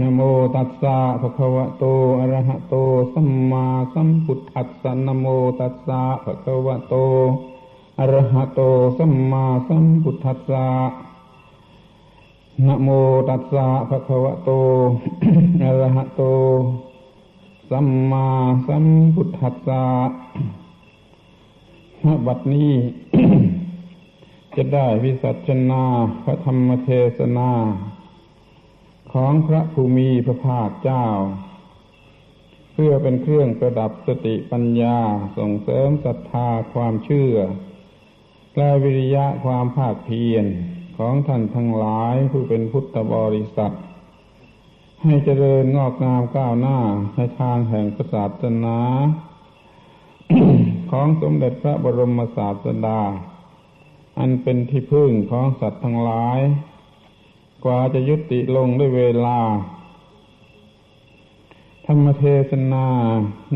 นะโมตัสสะภะคะวะโตอะระหะโตสัมมาสัมพุทธัสสะนะโมตัสสะภะคะวะโตอะระหะโตสัมมาสัมพุทธัสสะนะโมตัสสะภะคะวะโตอะระหะโตสัมมาสัมพุทธัสสะณ บัดนี้ จะได้วิสัชนาพระธรรมเทศนาของพระภูมิพระภาคเจ้าเพื่อเป็นเครื่องประดับสติปัญญาส่งเสริมศรัทธาความเชื่อและวิริยะความภาคเพียรของท่านทั้งหลายผู้เป็นพุทธบริษัทให้เจริญงอกงามก้าวหน้าในทางแห่งศาสนา ของสมเด็จพระบรมศาสดาอันเป็นที่พึ่งของสัตว์ทั้งหลายกว่าจะยุติลงด้วยเวลาธรรมเทศนา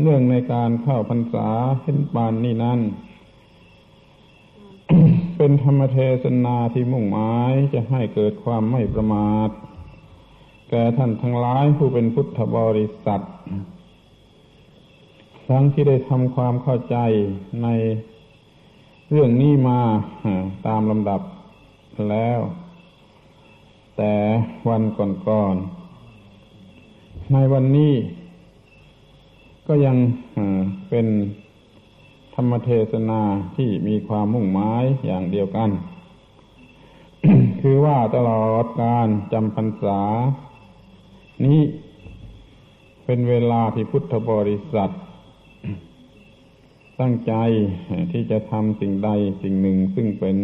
เรื่องในการเข้าพรรษาเห็นปานนี้นั้น เป็นธรรมเทศนาที่มุ่งหมายจะให้เกิดความไม่ประมาทแก่ท่านทั้งหลายผู้เป็นพุทธบริษัททั้งที่ได้ทำความเข้าใจในเรื่องนี้มาตามลำดับแล้วแต่วันก่อนๆในวันนี้ก็ยังเป็นธรรมเทศนาที่มีความมุ่งหมายอย่างเดียวกัน คือว่าตลอดการจำพรรษานี้เป็นเวลาที่พุทธบริษัทตั้งใจที่จะทำสิ่งใดสิ่งหนึ่งซึ่งเป็น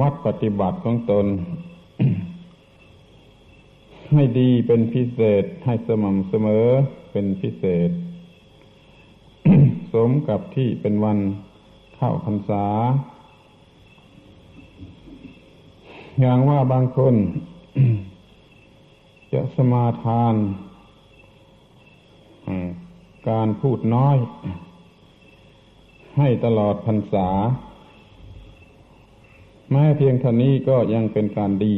วัดปฏิบัติของตน ให้ดีเป็นพิเศษให้สม่ำเสมอเป็นพิเศษ สมกับที่เป็นวันเข้าพรรษาอย่างว่าบางคน จะสมาทานการพูดน้อยให้ตลอดพรรษาแม้เพียงเท่านี้ก็ยังเป็นการดี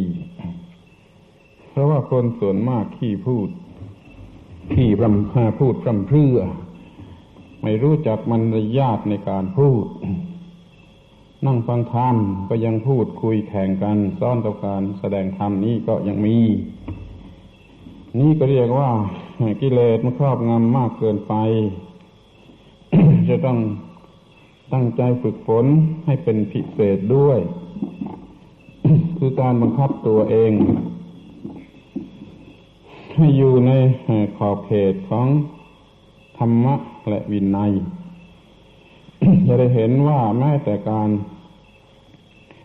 เพราะว่าคนส่วนมากขี้พูดขี้พร่ำพาพูดพร่ำเพรื่อไม่รู้จักมารยาทในการพูดนั่งฟังธรรมก็ยังพูดคุยแข่งกันซ้อนกับการแสดงธรรมนี้ก็ยังมีนี่ก็เรียกว่ากิเลสมันครอบงำมากเกินไป จะต้องตั้งใจฝึกฝนให้เป็นพิเศษด้วย คือการบังคับตัวเองให้อยู่ในขอบเขตของธรรมะและวินัย จะได้เห็นว่าแม้แต่การ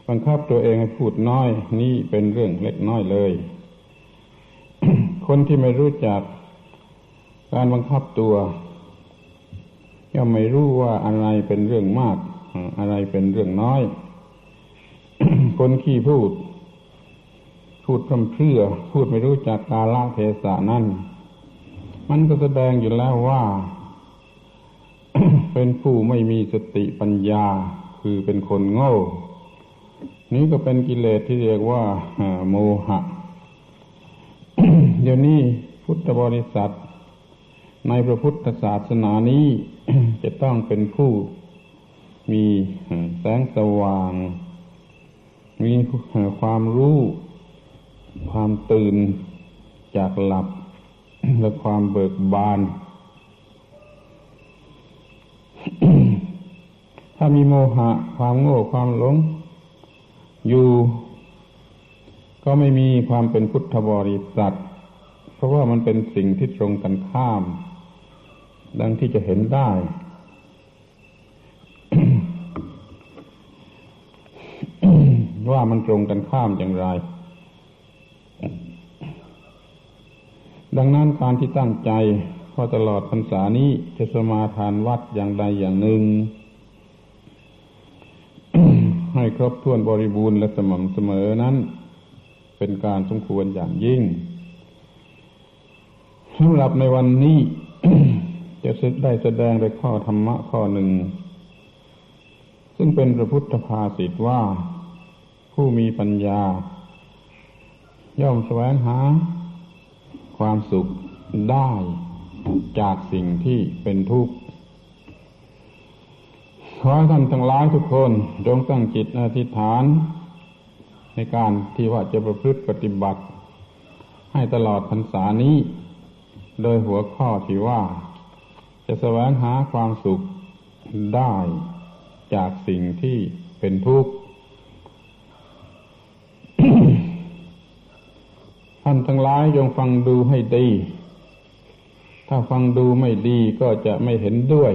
บังคับตัวเองให้พูดน้อยนี่เป็นเรื่องเล็กน้อยเลย คนที่ไม่รู้จักการบังคับตัวย่อมไม่รู้ว่าอะไรเป็นเรื่องมากอะไรเป็นเรื่องน้อย คนขี้พูดพร่ำเพรื่อพูดไม่รู้จักกาลเทศะนั่นมันก็แสดงอยู่แล้วว่า เป็นผู้ไม่มีสติปัญญาคือเป็นคนโง่นี่ก็เป็นกิเลสที่เรียกว่าโมหะ เดี๋ยวนี้พุทธบริษัทในพระพุทธศาสนานี้ จะต้องเป็นผู้มีแสงสว่างมีความรู้ความตื่นจากหลับ และความเบิกบาน ถ้ามีโมหะความโง่ความหลงอยู่ก็ไม่มีความเป็นพุทธบริษัทเพราะว่ามันเป็นสิ่งที่ตรงกันข้ามดังที่จะเห็นได้ ว่ามันตรงกันข้ามอย่างไรดังนั้นการที่ตั้งใจพอตลอดพรรษานี้จะสมาทานวัดอย่างใดอย่างหนึ่ง ให้ครบถ้วนบริบูรณ์และสม่ำเสมอนั้นเป็นการสมควรอย่างยิ่งสำหรับในวันนี้ จะได้แสดงในข้อธรรมะข้อหนึ่งซึ่งเป็นพระพุทธภาษิตว่าผู้มีปัญญาย่อมแสวงหา ความสุขได้จากสิ่งที่เป็นทุกข์ขอให้ท่านทั้งหลายทุกคนจงตั้งจิตอธิษฐานในการที่ว่าจะประพฤติปฏิบัติให้ตลอดพรรษานี้โดยหัวข้อที่ว่าจะแสวงหาความสุขได้จากสิ่งที่เป็นทุกข์ ท่านทั้งหลายจงฟังดูให้ดีถ้าฟังดูไม่ดีก็จะไม่เห็นด้วย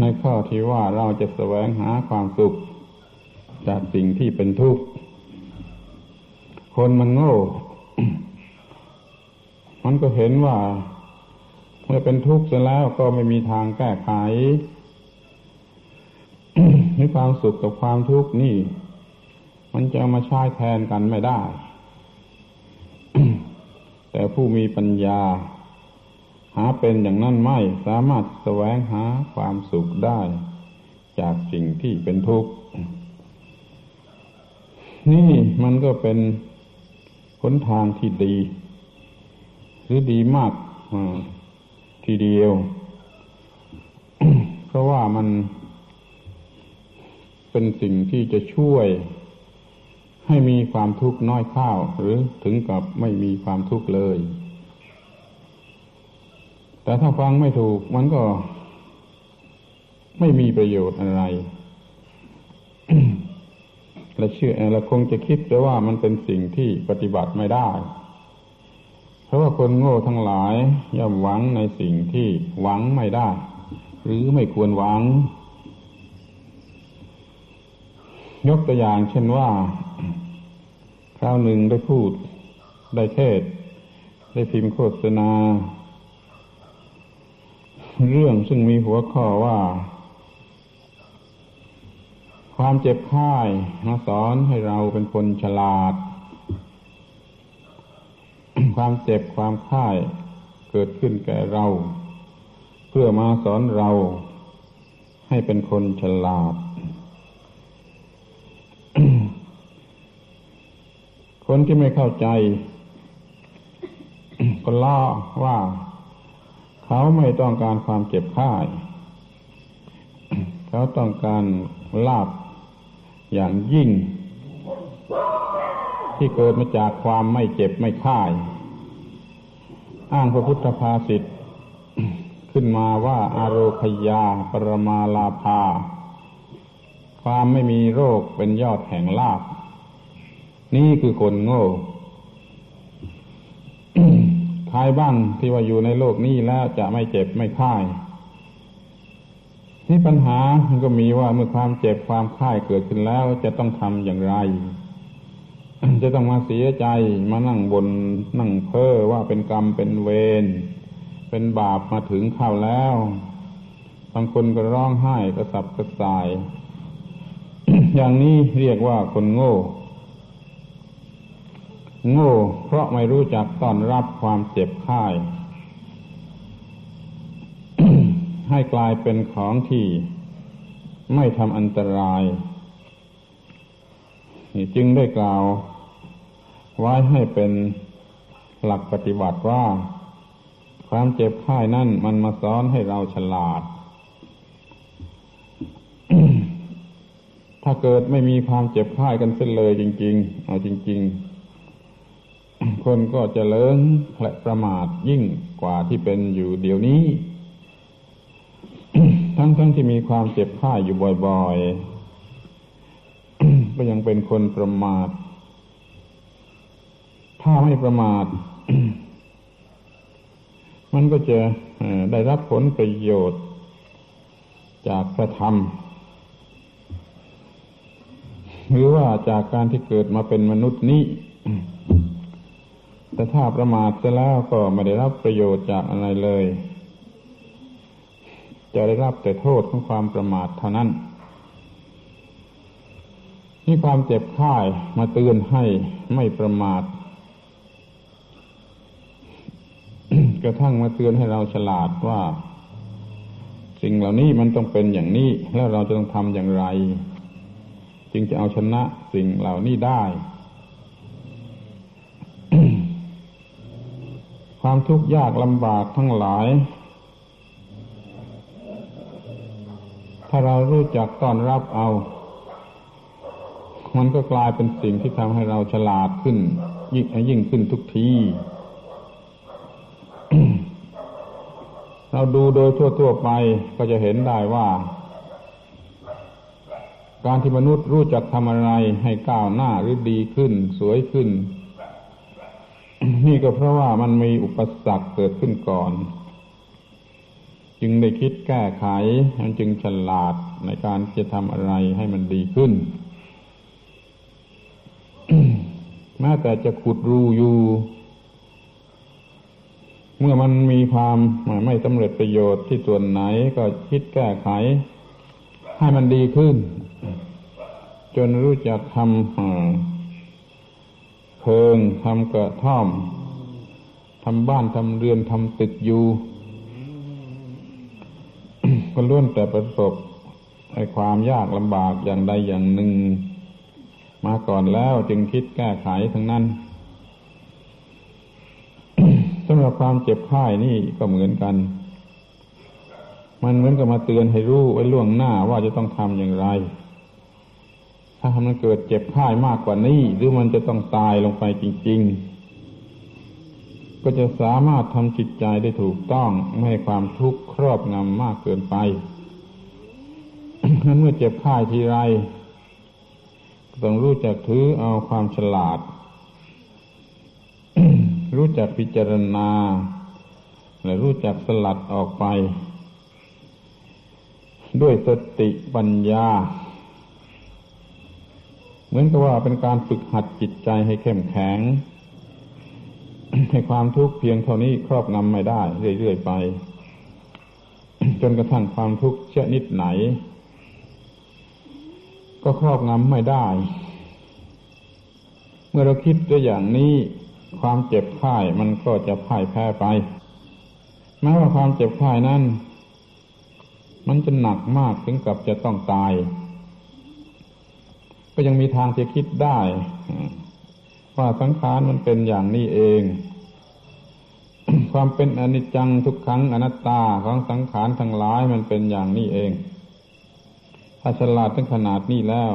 ในข้อที่ว่าเราจะแสวงหาความสุขจากสิ่งที่เป็นทุกข์คนมันโง่ มันก็เห็นว่าเมื่อเป็นทุกข์เสร็จแล้วก็ไม่มีทางแก้ไข ในความสุขกับความทุกข์นี่มันจะมาใช้แทนกันไม่ได้ แต่ผู้มีปัญญาหาเป็นอย่างนั้นไม่สามารถแสวงหาความสุขได้จากสิ่งที่เป็นทุกข์นี่มันก็เป็นหนทางที่ดีหรือดีมากทีเดียว เพราะว่ามันเป็นสิ่งที่จะช่วยให้มีความทุกข์น้อยเข้าหรือถึงกับไม่มีความทุกข์เลยแต่ถ้าฟังไม่ถูกมันก็ไม่มีประโยชน์อะไร และคงจะคิดแต่ว่ามันเป็นสิ่งที่ปฏิบัติไม่ได้เพราะว่าคนโง่ทั้งหลายย่อมหวังในสิ่งที่หวังไม่ได้หรือไม่ควรหวังยกตัวอย่างเช่นว่าคราวหนึ่งได้พูดได้เทศได้พิมพ์โฆษณาเรื่องซึ่งมีหัวข้อว่าความเจ็บไข้มาสอนให้เราเป็นคนฉลาดความเจ็บความไข้เกิดขึ้นแก่เราเพื่อมาสอนเราให้เป็นคนฉลาด คนที่ไม่เข้าใจ ก็ล้อว่าเขาไม่ต้องการความเจ็บไข้ เขาต้องการลาภอย่างยิ่งที่เกิดมาจากความไม่เจ็บไม่ไข้อ้างพระพุทธภาษิตขึ้นมาว่าอโรคยาปรมาลาภาความไม่มีโรคเป็นยอดแห่งลาภนี่คือคนโง่ ใครบ้างที่ว่าอยู่ในโลกนี้แล้วจะไม่เจ็บไม่ไข้ที่ปัญหามันก็มีว่าเมื่อความเจ็บความไข้เกิดขึ้นแล้วจะต้องทำอย่างไรจะต้องมาเสียใจมานั่งบนนั่งเพ้อว่าเป็นกรรมเป็นเวรเป็นบาปมาถึงเข้าแล้วบางคนก็ร้องไห้กระสับกระส่าย อย่างนี้เรียกว่าคนโง่โง่เพราะไม่รู้จักต้อนรับความเจ็บไข้ ให้กลายเป็นของที่ไม่ทำอันตรายจึงได้กล่าวไว้ให้เป็นหลักปฏิบัติว่าความเจ็บไข้นั่นมันมาสอนให้เราฉลาด ถ้าเกิดไม่มีความเจ็บไข้กันเสียเลยจริงๆเอาจริงๆ คนก็จะเลิ้งและประมาทยิ่งกว่าที่เป็นอยู่เดี๋ยวนี้ ทั้งที่มีความเจ็บไข้อยู่บ่อยๆก็ยังเป็นคนประมาทถ้าไม่ประมาท มันก็จะได้รับผลประโยชน์จากพระธรรมหรือว่าจากการที่เกิดมาเป็นมนุษย์นี้ แต่ถ้าประมาทซะแล้วก็ไม่ได้รับประโยชน์จากอะไรเลยจะได้รับแต่โทษของความประมาทเท่านั้นนี่ความเจ็บไข้มาเตือนให้ไม่ประมาท กระทั่งมาเตือนให้เราฉลาดว่าสิ่งเหล่านี้มันต้องเป็นอย่างนี้แล้วเราจะต้องทำอย่างไรจึงจะเอาชนะสิ่งเหล่านี้ได้ ความทุกข์ยากลำบากทั้งหลายถ้าเรารู้จักต้อนรับเอามันก็กลายเป็นสิ่งที่ทำให้เราฉลาดขึ้นยิ่งขึ้นทุกที เราดูโดยทั่วๆไปก็จะเห็นได้ว่าการที่มนุษย์รู้จักทำอะไรให้ก้าวหน้าหรือดีขึ้นสวยขึ้น นี่ก็เพราะว่ามันมีอุปสรรคเกิดขึ้นก่อนจึงได้คิดแก้ไขมันจึงฉลาดในการจะทำอะไรให้มันดีขึ้น แม้แต่จะขุดรูอยู่เมื่อมันมีความไม่สำเร็จประโยชน์ที่ส่วนไหนก็คิดแก้ไขให้มันดีขึ้นจนรู้จักทำเพิงทำกระท่อมทำบ้านทำเรือนทำตึกอยู่ ก็ล้วนแต่ประสบในความยากลำบากอย่างใดอย่างหนึ่งมาก่อนแล้วจึงคิดแก้ไขทั้งนั้น สำหรับความเจ็บไข้นี่ก็เหมือนกันมันเหมือนกับมาเตือนให้รู้ไว้ล่วงหน้าว่าจะต้องทำอย่างไรถ้าทำมันเกิดเจ็บไข้มากกว่านี้หรือมันจะต้องตายลงไปจริงๆก็จะสามารถทำจิตใจได้ถูกต้องไม่ให้ความทุกข์ครอบงำมากเกินไป นั้นเมื่อเจ็บไข้ทีไรต้องรู้จักถือเอาความฉลาด รู้จักพิจารณาและรู้จักสลัดออกไปด้วยสติปัญญาเหมือนกับว่าเป็นการฝึกหัดจิตใจให้เข้มแข็ง ให้ความทุกข์เพียงเท่านี้ครอบงำไม่ได้เรื่อยๆไป จนกระทั่งความทุกข์ชนิดไหนก็ครอบงำไม่ได้เมื่อเราคิดด้วยอย่างนี้ความเจ็บไข้มันก็จะพ่ายแพ้ไปแม้ว่าความเจ็บไข้นั้นมันจะหนักมากถึงกับจะต้องตายก็ยังมีทางจะคิดได้ว่าสังขารมันเป็นอย่างนี้เอง ความเป็นอนิจจังทุกขังอนัตตาของสังขารทั้งหลายมันเป็นอย่างนี้เองถ้าฉลาดถึงขนาดนี้แล้ว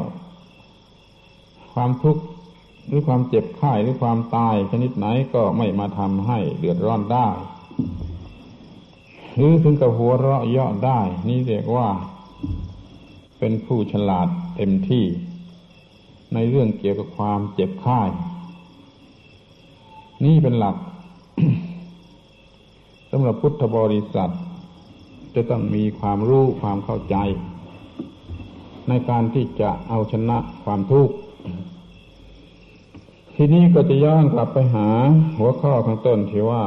ความทุกข์หรือความเจ็บไข้หรือความตายชนิดไหนก็ไม่มาทำให้เดือดร้อนได้หรือถึงกับหัวเราะเยาะได้นี่เรียกว่าเป็นผู้ฉลาดเต็มที่ในเรื่องเกี่ยวกับความเจ็บไข้นี่เป็นหลัก สำหรับพุทธบริษัทจะต้องมีความรู้ความเข้าใจในการที่จะเอาชนะความทุกข์ทีนี้ก็จะย้อนกลับไปหาหัวข้อข้างต้นที่ว่า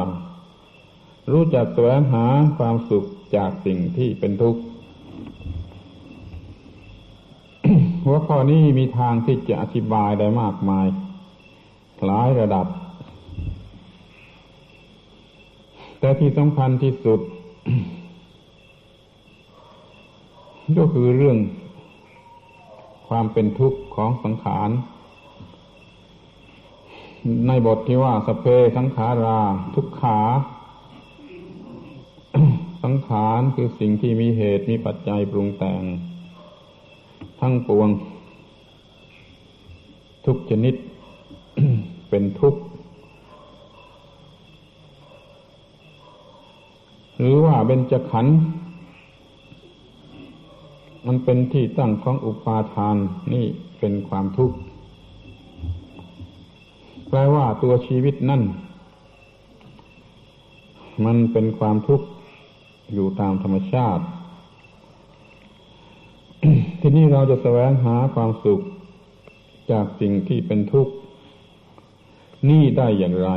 รู้จักแสวงหาความสุขจากสิ่งที่เป็นทุกข์ หัวข้อนี้มีทางที่จะอธิบายได้มากมายหลายระดับแต่ที่สำคัญที่สุด ก็คือเรื่องความเป็นทุกข์ของสังขารในบทที่ว่าสเพสังขาราทุกขา สังขารคือสิ่งที่มีเหตุมีปัจจัยปรุงแต่งทั้งปวงทุกชนิด เป็นทุกข์หรือว่าเบญจขันธ์มันเป็นที่ตั้งของอุปาทานนี่เป็นความทุกข์แปลว่าตัวชีวิตนั่นมันเป็นความทุกข์อยู่ตามธรรมชาติ ที่นี่เราจะแสวงหาความสุขจากสิ่งที่เป็นทุกข์นี่ได้อย่างไร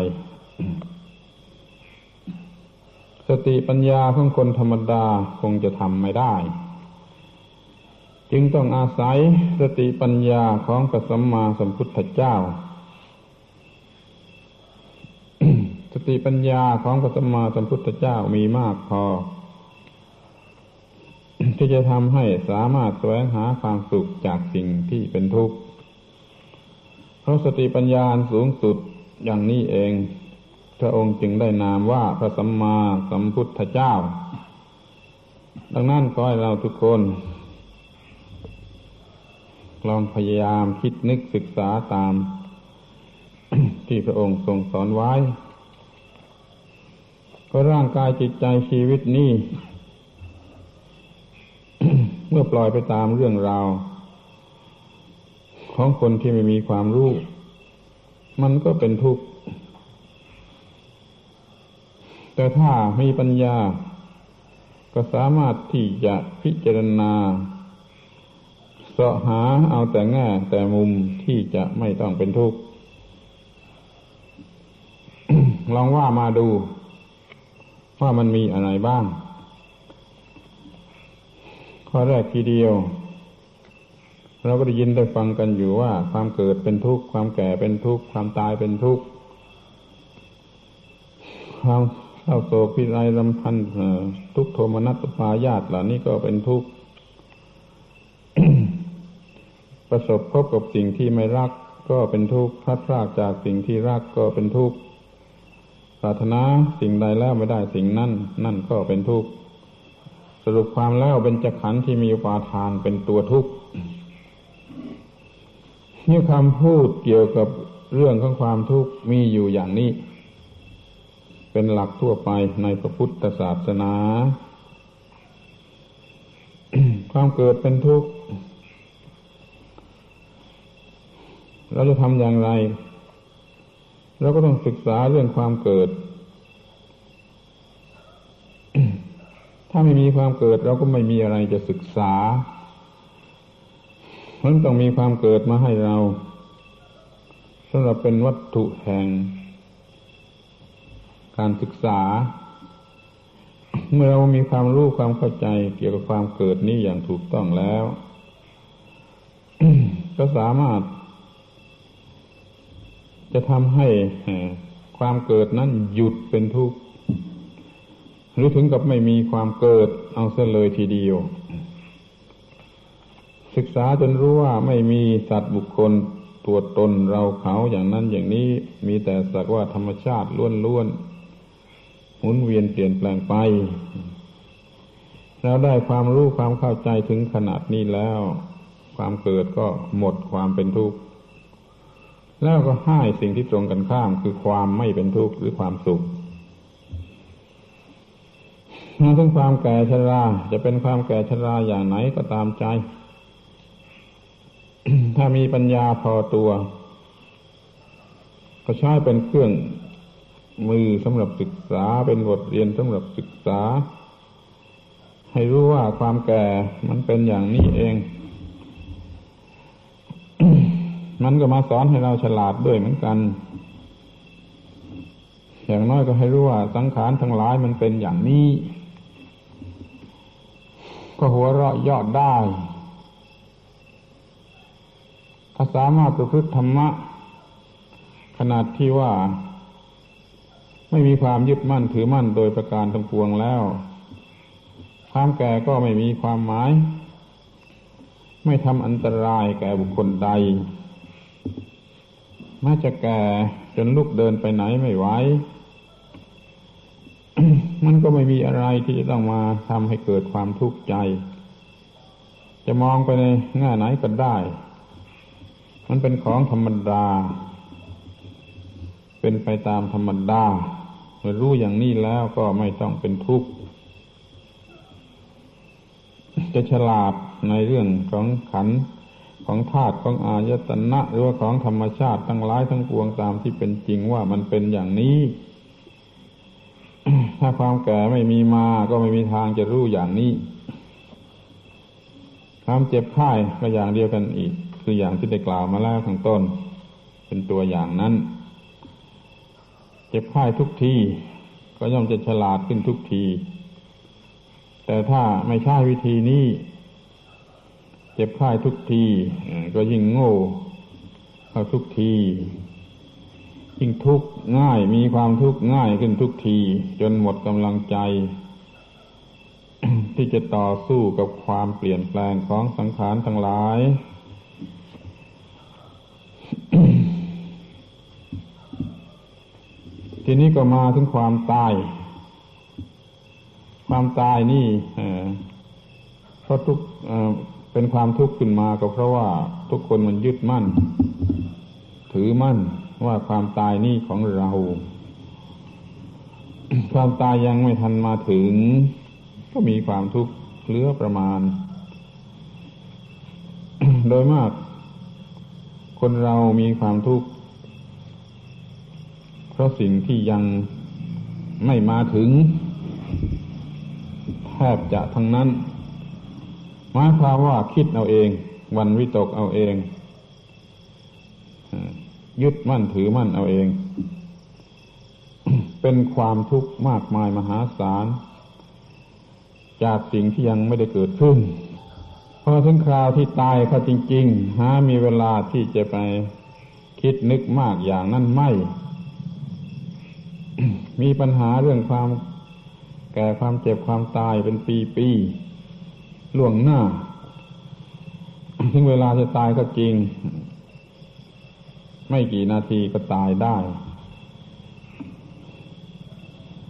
สติปัญญาของคนธรรมดาคงจะทำไม่ได้จึงต้องอาศัยสติปัญญาของพระสัมมาสัมพุทธเจ้า สติปัญญาของพระสัมมาสัมพุทธเจ้ามีมากพอ ที่จะทำให้สามารถแสวงหาความสุขจากสิ่งที่เป็นทุกข์เพราะสติปัญญาสูงสุดอย่างนี้เอง พระองค์จึงได้นามว่าพระสัมมาสัมพุทธเจ้าดังนั้นขอให้เราทุกคนลองพยายามคิดนึกศึกษาตาม ที่พระองค์ทรงสอนไว้ก็ร่างกายจิตใจชีวิตนี้ เมื่อปล่อยไปตามเรื่องราวของคนที่ไม่มีความรู้มันก็เป็นทุกข์แต่ถ้ามีปัญญาก็สามารถที่จะพิจารณาเสาะหาเอาแต่แง่แต่มุมที่จะไม่ต้องเป็นทุกข์ ลองว่ามาดูว่ามันมีอะไรบ้างข้อแรกทีเดียวเราก็ได้ยินได้ฟังกันอยู่ว่าความเกิดเป็นทุกข์ความแก่เป็นทุกข์ความตายเป็นทุกข์ความเศร้าโศกพิไรรำพันทุกโทมนัสพาญาติเหล่านี้ก็เป็นทุกข์ ประสบพบกับสิ่งที่ไม่รักก็เป็นทุกข์พลัดพรากจากสิ่งที่รักก็เป็นทุกข์ปรารถนาสิ่งใดแล้วไม่ได้สิ่งนั้นนั่นก็เป็นทุกข์สรุปความแล้วเบญจขันธ์ที่มีอุปาทานเป็นตัวทุกข์นี่คำพูดเกี่ยวกับเรื่องของความทุกข์มีอยู่อย่างนี้เป็นหลักทั่วไปในพระพุทธศาสนา ความเกิดเป็นทุกข์เราจะทำอย่างไรเราก็ต้องศึกษาเรื่องความเกิด ถ้าไม่มีความเกิดเราก็ไม่มีอะไรจะศึกษามันต้องมีความเกิดมาให้เราสำหรับเป็นวัตถุแห่งการศึกษาเมื่อเรามีความรู้ความเข้าใจเกี่ยวกับความเกิดนี้อย่างถูกต้องแล้ว ก็สามารถจะทำให้ความเกิดนั้นหยุดเป็นทุกข์หรือถึงกับไม่มีความเกิดเอาซะเลยทีเดียวศึกษาจนรู้ว่าไม่มีสัตว์บุคคลตัวตนเราเขาอย่างนั้นอย่างนี้มีแต่สักว่าธรรมชาติล้วนๆหมุนเวียนเปลี่ยนแปลงไปเราได้ความรู้ความเข้าใจถึงขนาดนี้แล้วความเกิดก็หมดความเป็นทุกข์แล้วก็ให้สิ่งที่ตรงกันข้ามคือความไม่เป็นทุกข์หรือความสุขมาถึงความแก่ชราจะเป็นความแก่ชราอย่างไหนก็ตามใจถ้ามีปัญญาพอตัวก็ใช้เป็นเครื่องมือสำหรับศึกษาเป็นบทเรียนสำหรับศึกษาให้รู้ว่าความแก่มันเป็นอย่างนี้เอง มันก็มาสอนให้เราฉลาดด้วยเหมือนกันอย่างน้อยก็ให้รู้ว่าสังขารทั้งหลายมันเป็นอย่างนี้ก็หัวเราะยอดได้ถ้าสามารถประพฤติธรรมะขนาดที่ว่าไม่มีความยึดมั่นถือมั่นโดยประการทั้งปวงแล้วความแก่ก็ไม่มีความหมายไม่ทำอันตรายแก่บุคคลใดแม้จะแก่จนลุกเดินไปไหนไม่ไหว มันก็ไม่มีอะไรที่จะต้องมาทำให้เกิดความทุกข์ใจจะมองไปในแง่ไหนก็ได้มันเป็นของธรรมดาเป็นไปตามธรรมดาเมื่อรู้อย่างนี้แล้วก็ไม่ต้องเป็นทุกข์จะฉลาดในเรื่องของขันธ์ของธาตุของอายตนะหรือว่าของธรรมชาติทั้งหลายทั้งปวงตามที่เป็นจริงว่ามันเป็นอย่างนี้ ถ้าความแก่ไม่มีมาก็ไม่มีทางจะรู้อย่างนี้ความเจ็บไข้ก็อย่างเดียวกันอีกคืออย่างที่ได้กล่าวมาแล้วข้างต้นเป็นตัวอย่างนั้นเจ็บไข้ทุกทีก็ย่อมจะฉลาดขึ้นทุกทีแต่ถ้าไม่ใช่วิธีนี้เจ็บไข้ทุกทีก็ยิ่งโง่เข้าทุกทียิ่งทุกข์ง่ายมีความทุกข์ง่ายขึ้นทุกทีจนหมดกำลังใจที่จะต่อสู้กับความเปลี่ยนแปลงของสังขารทั้งหลาย ทีนี้ก็มาถึงความตายนี่เพราะทุกเป็นความทุกข์ขึ้นมาก็เพราะว่าทุกคนมันยึดมั่นถือมั่นว่าความตายนี่ของเราความตายยังไม่ทันมาถึงก็มีความทุกข์เหลือประมาณโดยมากคนเรามีความทุกข์เพราะสิ่งที่ยังไม่มาถึงแทบจะทั้งนั้นหมายความว่าคิดเอาเองวันวิตกเอาเองยึดมั่นถือมั่นเอาเอง เป็นความทุกข์มากมายมหาศาลจากสิ่งที่ยังไม่ได้เกิดขึ้นพอถึงคราวที่ตายเขาจริงๆหามีเวลาที่จะไปคิดนึกมากอย่างนั้นไม่ มีปัญหาเรื่องความแก่ความเจ็บความตายเป็นปีๆล่วงหน้า ถึงเวลาจะตายก็จริงไม่กี่นาทีก็ตายได้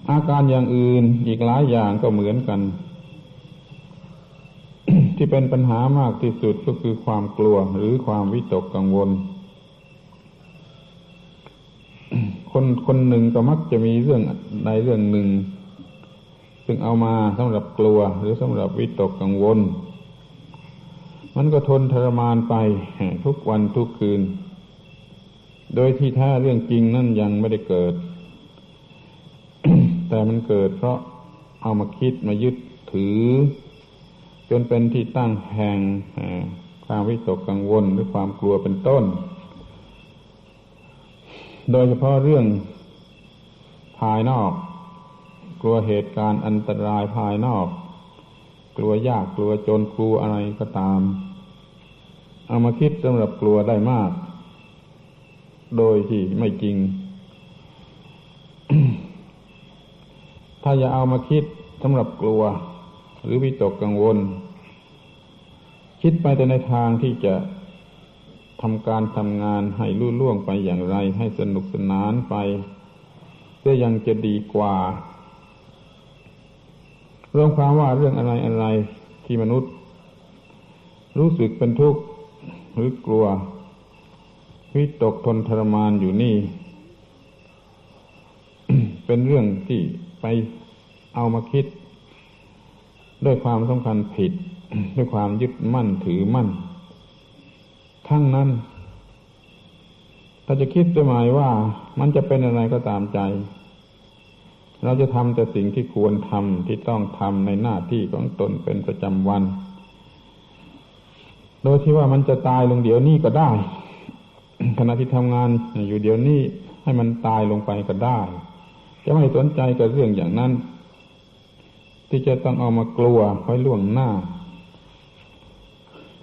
อาการอย่างอื่นอีกหลายอย่างก็เหมือนกัน ที่เป็นปัญหามากที่สุดก็คือความกลัวหรือความวิตกกังวล คนหนึ่งก็มักจะมีเรื่องในเรื่องหนึ่งซึ่งเอามาสำหรับกลัวหรือสำหรับวิตกกังวลมันก็ทนทรมานไปทุกวันทุกคืนโดยที่แท้เรื่องจริงนั่นยังไม่ได้เกิด แต่มันเกิดเพราะเอามาคิดมายึดถือจนเป็นที่ตั้งแห่งความวิตกกังวลหรือความกลัวเป็นต้นโดยเฉพาะเรื่องภายนอกกลัวเหตุการณ์อันตรายภายนอกกลัวยากกลัวจนกลัวอะไรก็ตามเอามาคิดสำหรับกลัวได้มากโดยที่ไม่จริง ถ้าอย่าเอามาคิดสำหรับกลัวหรือวิตกกังวลคิดไปแต่ในทางที่จะทำการทำงานให้รุ่ล่วงไปอย่างไรให้สนุกสนานไปก็ยังจะดีกว่ารวมความว่าเรื่องอะไรๆที่มนุษย์รู้สึกเป็นทุกข์หรือกลัววิตกทนทรมานอยู่นี่ เป็นเรื่องที่ไปเอามาคิดด้วยความสำคัญผิด ด้วยความยึดมั่นถือมั่นทั้งนั้นถ้าจะคิดจะหมายว่ามันจะเป็นอะไรก็ตามใจเราจะทำแต่สิ่งที่ควรทำที่ต้องทำในหน้าที่ของตนเป็นประจำวันโดยที่ว่ามันจะตายลงเดี๋ยวนี้ก็ได้ขณะที่ทำงานอยู่เดี๋ยวนี้ให้มันตายลงไปก็ได้จะไม่สนใจกับเรื่องอย่างนั้นที่จะต้องเอามากลัวไว้ล่วงหน้า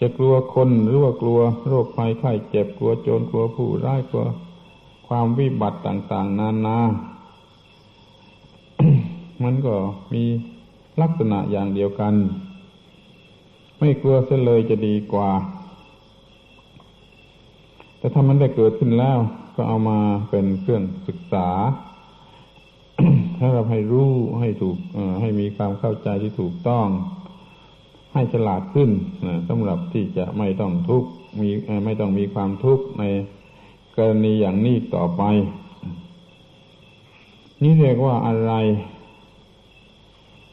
จะกลัวคนหรือว่ากลัวโรคภัยไข้เจ็บกลัวโจรกลัวผู้ร้ายกลัวความวิบัติต่างๆนานา มันก็มีลักษณะอย่างเดียวกันไม่กลัวเสียเลยจะดีกว่าแต่ถ้ามันได้เกิดขึ้นแล้วก็เอามาเป็นเครื่องศึกษา ถ้าเราให้รู้ให้ถูกให้มีความเข้าใจที่ถูกต้องให้ฉลาดขึ้นสำหรับที่จะไม่ต้องทุกข์ไม่ต้องมีความทุกข์ในกรณีอย่างนี้ต่อไปนี่เรียกว่าอะไร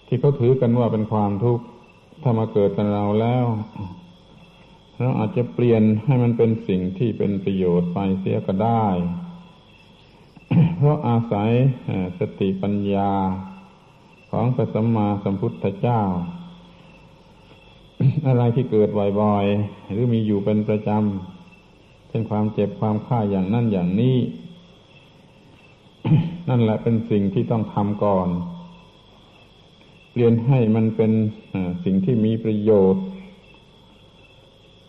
ที่เขาถือกันว่าเป็นความทุกข์ถ้ามาเกิดกับเราแล้วเราอาจจะเปลี่ยนให้มันเป็นสิ่งที่เป็นประโยชน์ไปเสียก็ได้ เพราะอาศัยสติปัญญาของพระสัมมาสัมพุทธเจ้า อะไรที่เกิดบ่อยๆหรือมีอยู่เป็นประจำเช่นความเจ็บความค่าอย่างนั้นอย่างนี้ นั่นแหละเป็นสิ่งที่ต้องทำก่อนเปลี่ยนให้มันเป็นสิ่งที่มีประโยชน์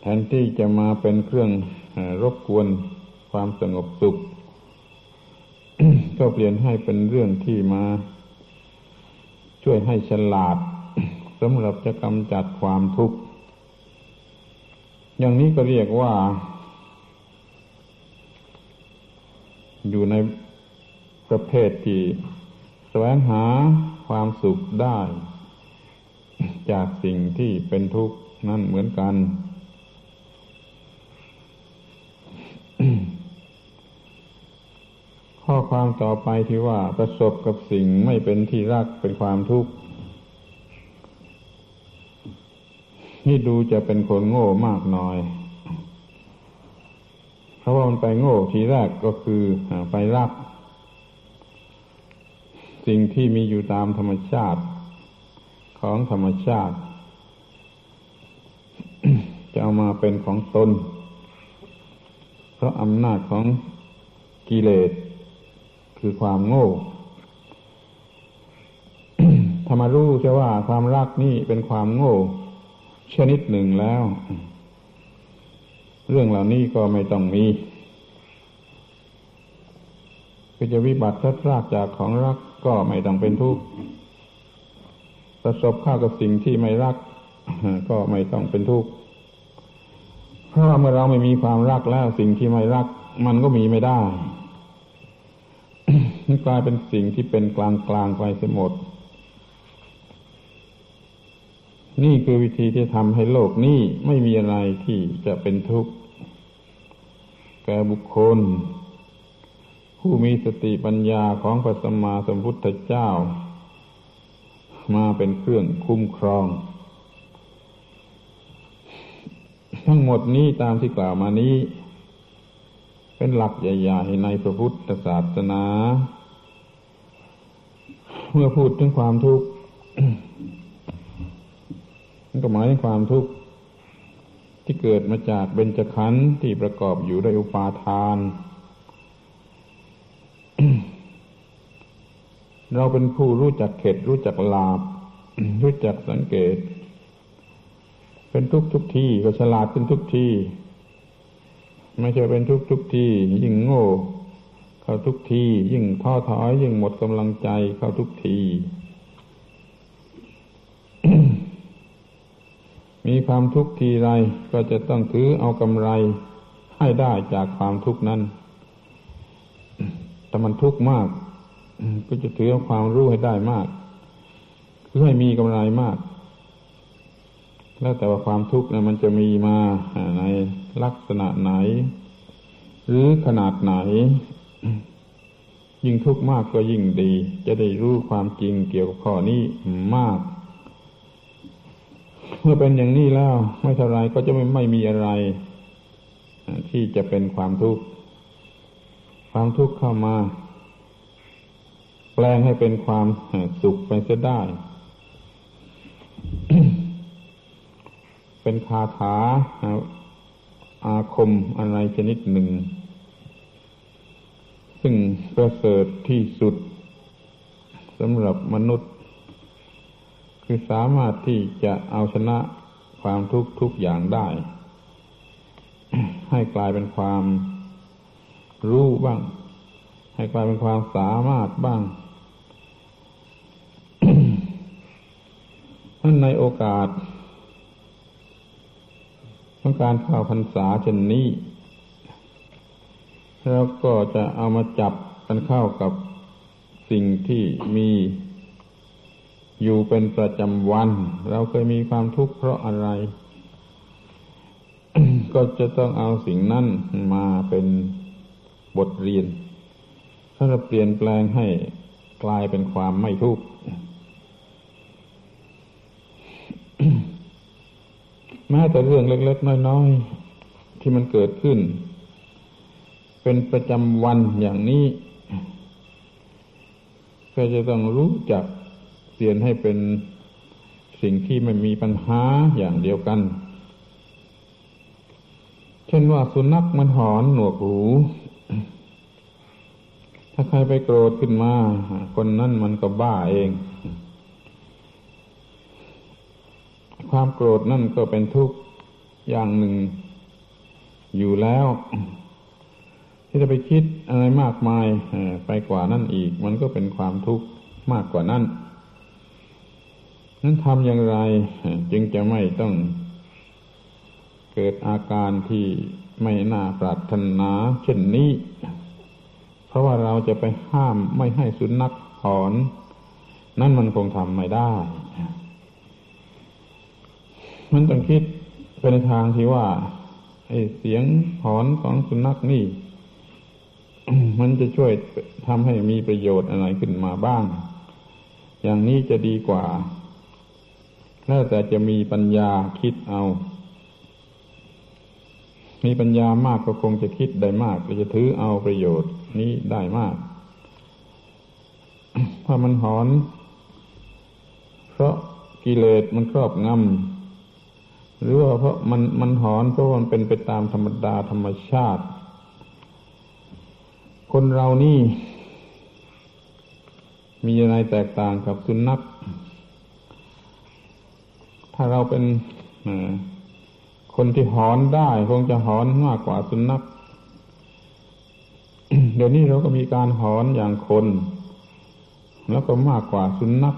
แทนที่จะมาเป็นเครื่องรบกวนความสงบสุข ก็เปลี่ยนให้เป็นเรื่องที่มาช่วยให้ฉลาด สำหรับจะกำจัดความทุกข์อย่างนี้ก็เรียกว่าอยู่ใน ประเภทที่แสวงหาความสุขได้จากสิ่งที่เป็นทุกข์นั่นเหมือนกัน ข้อความต่อไปที่ว่าประสบกับสิ่งไม่เป็นที่รักเป็นความทุกข์นี่ดูจะเป็นคนโง่มากน้อยเพราะว่ามันไปโง่ทีแรกก็คือไปรักสิ่งที่มีอยู่ตามธรรมชาติของธรรมชาติ จะเอามาเป็นของตนเพราะอำนาจของกิเลสคือความโง่ ถ้ามารู้จะว่าความรักนี่เป็นความโง่ชนิดหนึ่งแล้วเรื่องเหล่านี้ก็ไม่ต้องมีก็จะวิบัติพลัดพรากจากของรักก็ไม่ต้องเป็นทุกข์ประสบข้าวกับสิ่งที่ไม่รักก็ไม่ต้องเป็นทุกข์เพราะเมื่อเราไม่มีความรักแล้วสิ่งที่ไม่รักมันก็มีไม่ได้ กลายเป็นสิ่งที่เป็นกลางไปเสียหมดนี่คือวิธีที่ทำให้โลกนี้ไม่มีอะไรที่จะเป็นทุกข์แก่บุคคลผู้มีสติปัญญาของพระสัมมาสัมพุทธเจ้ามาเป็นเครื่องคุ้มครองทั้งหมดนี้ตามที่กล่าวมานี้เป็นหลักใหญ่ๆในพระพุทธศาสนาเมื่อพูดถึงความทุกข์ ก็หมายถึงความทุกข์ที่เกิดมาจากเบญจขันธ์ที่ประกอบอยู่ด้วยอุปาทาน เราเป็นผู้รู้จักเข็ดรู้จักหลาบ รู้จักสังเกตเป็นทุกทุกที่ก็ฉลาดขึ้นทุกที่ไม่ใช่เป็นทุกทุกที่ยิ่งโง่เข้าทุกที่ยิ่งท้อถอยยิ่งหมดกำลังใจเข้าทุกที่ มีความทุกข์ทีไรก็จะต้องถือเอากำไรให้ได้จากความทุกข์นั้นแต่มันทุกข์มากก็จะถือเอาความรู้ให้ได้มากคือให้มีกำไรมากแล้วแต่ว่าความทุกข์นั้นมันจะมีมาในลักษณะไหนหรือขนาดไหนยิ่งทุกข์มากก็ยิ่งดีจะได้รู้ความจริงเกี่ยวกับข้อนี้มากเมื่อเป็นอย่างนี้แล้วไม่เท่าไรก็จะไม่มีอะไรที่จะเป็นความทุกข์ความทุกข์เข้ามาแปลงให้เป็นความสุขไปเสียได้ เป็นคาถาอาคมอะไรชนิดหนึ่งซึ่งประเสริฐที่สุดสำหรับมนุษย์คือสามารถที่จะเอาชนะความทุกข์ทุกอย่างได้ ให้กลายเป็นความรู้บ้างให้กลายเป็นความสามารถบ้าง นั่นในโอกาสของการเข้าพรรษาเช่นนี้เราก็จะเอามาจับกันเข้ากับสิ่งที่มีอยู่เป็นประจำวันเราเคยมีความทุกข์เพราะอะไร ก็จะต้องเอาสิ่งนั้นมาเป็นบทเรียนถ้าเราเปลี่ยนแปลงให้กลายเป็นความไม่ทุกข์ แม้แต่เรื่องเล็กๆน้อยๆที่มันเกิดขึ้นเป็นประจำวันอย่างนี้ก็จะต้องรู้จักเปลี่ยนให้เป็นสิ่งที่ไม่มีปัญหาอย่างเดียวกันเช่นว่าสุนัขมันหอนหนวกหูถ้าใครไปโกรธขึ้นมาคนนั้นมันก็บ้าเองความโกรธนั่นก็เป็นทุกข์อย่างหนึ่งอยู่แล้วที่จะไปคิดอะไรมากมายไปกว่านั้นอีกมันก็เป็นความทุกข์มากกว่านั้นนั้นทำอย่างไรจึงจะไม่ต้องเกิดอาการที่ไม่น่าปรารถนาเช่นนี้เพราะว่าเรา เราจะไปห้ามไม่ให้สุนัขถอนนั่นมันคงทำไม่ได้มันต้องคิดเป็นทางที่ว่าไอ้เสียงหอนของสุนัขนี่ มันจะช่วยทำให้มีประโยชน์อะไรขึ้นมาบ้างอย่างนี้จะดีกว่าแล้วแต่จะมีปัญญาคิดเอามีปัญญามากก็คงจะคิดได้มากก็จะถือเอาประโยชน์นี้ได้มากถ้ามันหอนเพราะกิเลสมันครอบงำหรือว่าเพราะมันหอนเพราะมันเป็นไปตามธรรมดาธรรมชาติคนเรานี่มีอะไรแตกต่างกับสุนัขถ้าเราเป็นคนที่หอนได้คงจะหอนมากกว่าสุนัข เดี๋ยวนี้เราก็มีการหอนอย่างคนแล้วก็มากกว่าสุนัข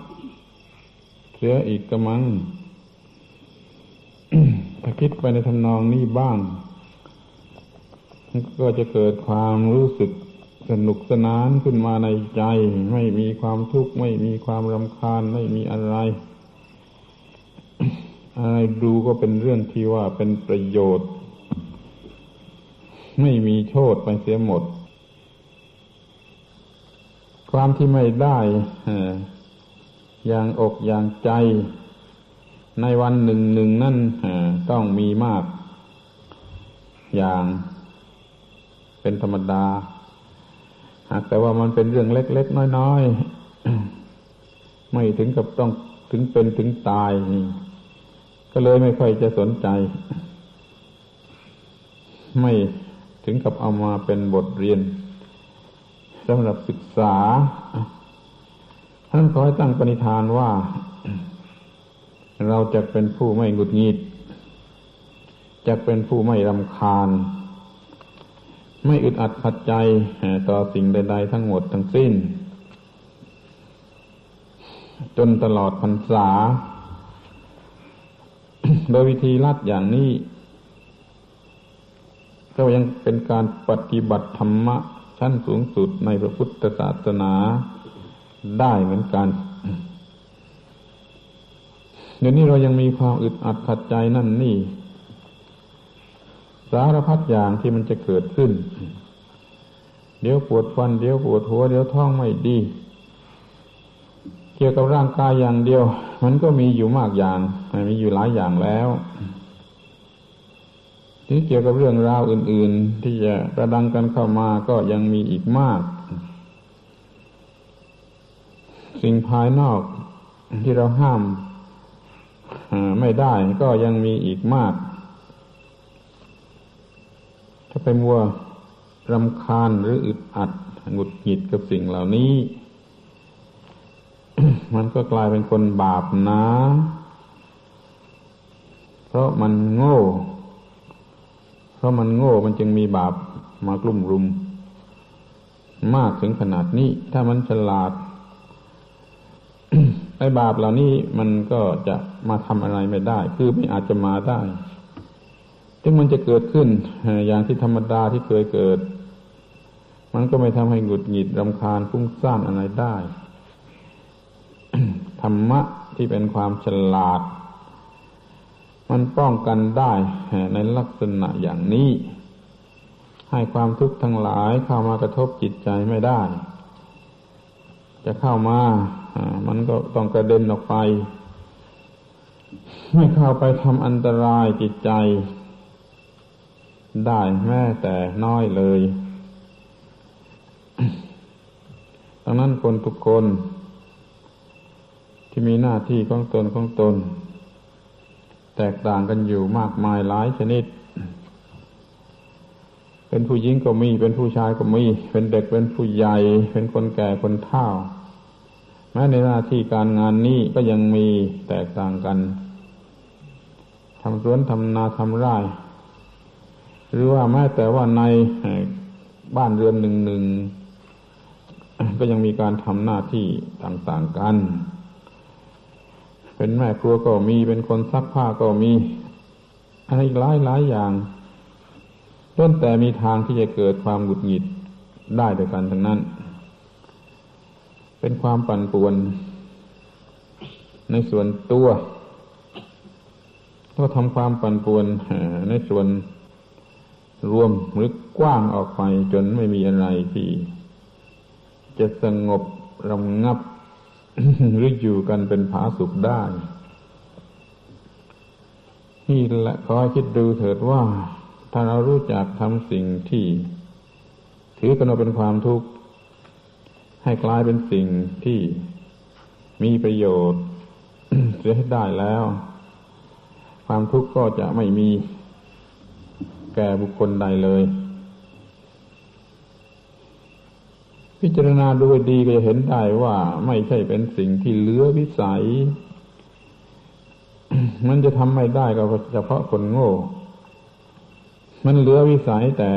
เสียอีกกระมัง ถ้าคิดไปในทำนองนี้บ้างก็จะเกิดความรู้สึกสนุกสนานขึ้นมาในใจไม่มีความทุกข์ไม่มีความรำคาญไม่มีอะไรอะไรดูก็เป็นเรื่องที่ว่าเป็นประโยชน์ไม่มีโทษไปเสียหมดความที่ไม่ได้อย่างอกอย่างใจในวันหนึ่งหนึ่งนั่นต้องมีมากอย่างเป็นธรรมดาหากแต่ว่ามันเป็นเรื่องเล็กๆน้อยๆ ไม่ถึงกับต้องถึงเป็นถึงตายก็เลยไม่ค่อยจะสนใจไม่ถึงกับเอามาเป็นบทเรียนสำหรับศึกษาท่านขอให้ตั้งปณิธานว่าเราจะเป็นผู้ไม่หงุดหงิดจะเป็นผู้ไม่รำคาญไม่อึดอัดขัดใจต่อสิ่งใดๆทั้งหมดทั้งสิ้นจนตลอดพรรษาโดยวิธีลัดอย่างนี้ก็ยังเป็นการปฏิบัติธรรมะชั้นสูงสุดในพระพุทธศาสนาได้เหมือนกันเดี๋ยวนี้เรายังมีความอึดอัดขัดใจนั่นนี่สารพัดอย่างที่มันจะเกิดขึ้นเดี๋ยวปวดฟันเดี๋ยวปวดหัวเดี๋ยวท้องไม่ดีเกี่ยวกับร่างกายอย่างเดียวมันก็มีอยู่มากอย่างมีอยู่หลายอย่างแล้วที่เกี่ยวกับเรื่องราวอื่นๆที่จะประดังกันเข้ามาก็ยังมีอีกมากสิ่งภายนอกที่เราห้ามไม่ได้ก็ยังมีอีกมากถ้าไปมัวรำคาญหรืออึดอัดหงุดหงิดกับสิ่งเหล่านี้มันก็กลายเป็นคนบาปนะเพราะมันโง่มันจึงมีบาปมากลุ่มรุมมากถึงขนาดนี้ถ้ามันฉลาด ไอ้บาปเหล่านี้มันก็จะมาทำอะไรไม่ได้คือไม่อาจจะมาได้ถึงมันจะเกิดขึ้นอย่างที่ธรรมดาที่เคยเกิดมันก็ไม่ทำให้หงุดหงิดรำคาญฟุ้งซ่านอะไรได้ธรรมะที่เป็นความฉลาดมันป้องกันได้ในลักษณะอย่างนี้ให้ความทุกข์ทั้งหลายเข้ามากระทบจิตใจไม่ได้จะเข้ามามันก็ต้องกระเด็นออกไปไม่เข้าไปทำอันตรายจิตใจได้แม้แต่น้อยเลยดังนั้นคนทุกคนที่มีหน้าที่ของตนแตกต่างกันอยู่มากมายหลายชนิดเป็นผู้หญิงก็มีเป็นผู้ชายก็มีเป็นเด็กเป็นผู้ใหญ่เป็นคนแก่คนเฒ่าแม้ในหน้าที่การงานนี้ก็ยังมีแตกต่างกันทำสวนทำนาทำไร่หรือว่าแม้แต่ว่าในบ้านเรือนหนึ่งๆก็ยังมีการทำหน้าที่ต่างๆกันเป็นแม่ครัวก็มีเป็นคนซักผ้าก็มีอะไรอีกหลายอย่างล้วนแต่มีทางที่จะเกิดความหงุดหงิดได้ด้วยกันทั้งนั้น เป็นความปั่นป่วนในส่วนตัวก็ทำความปั่นป่วนในส่วนรวมหรือกว้างออกไปจนไม่มีอะไรที่จะสงบระงับ หรืออยู่กันเป็นผาสุกได้นี่แหละขอคิดดูเถิดว่าถ้าเรารู้จักทำสิ่งที่ถือกันว่าเป็นความทุกข์ให้กลายเป็นสิ่งที่มีประโยชน์ เสียให้ได้แล้วความทุกข์ก็จะไม่มีแก่บุคคลใดเลยพิจารณาดูดีก็จะเห็นได้ว่าไม่ใช่เป็นสิ่งที่เหลือวิสัย มันจะทำไม่ได้ก็เฉพาะคนโง่มันเหลือวิสัยแต่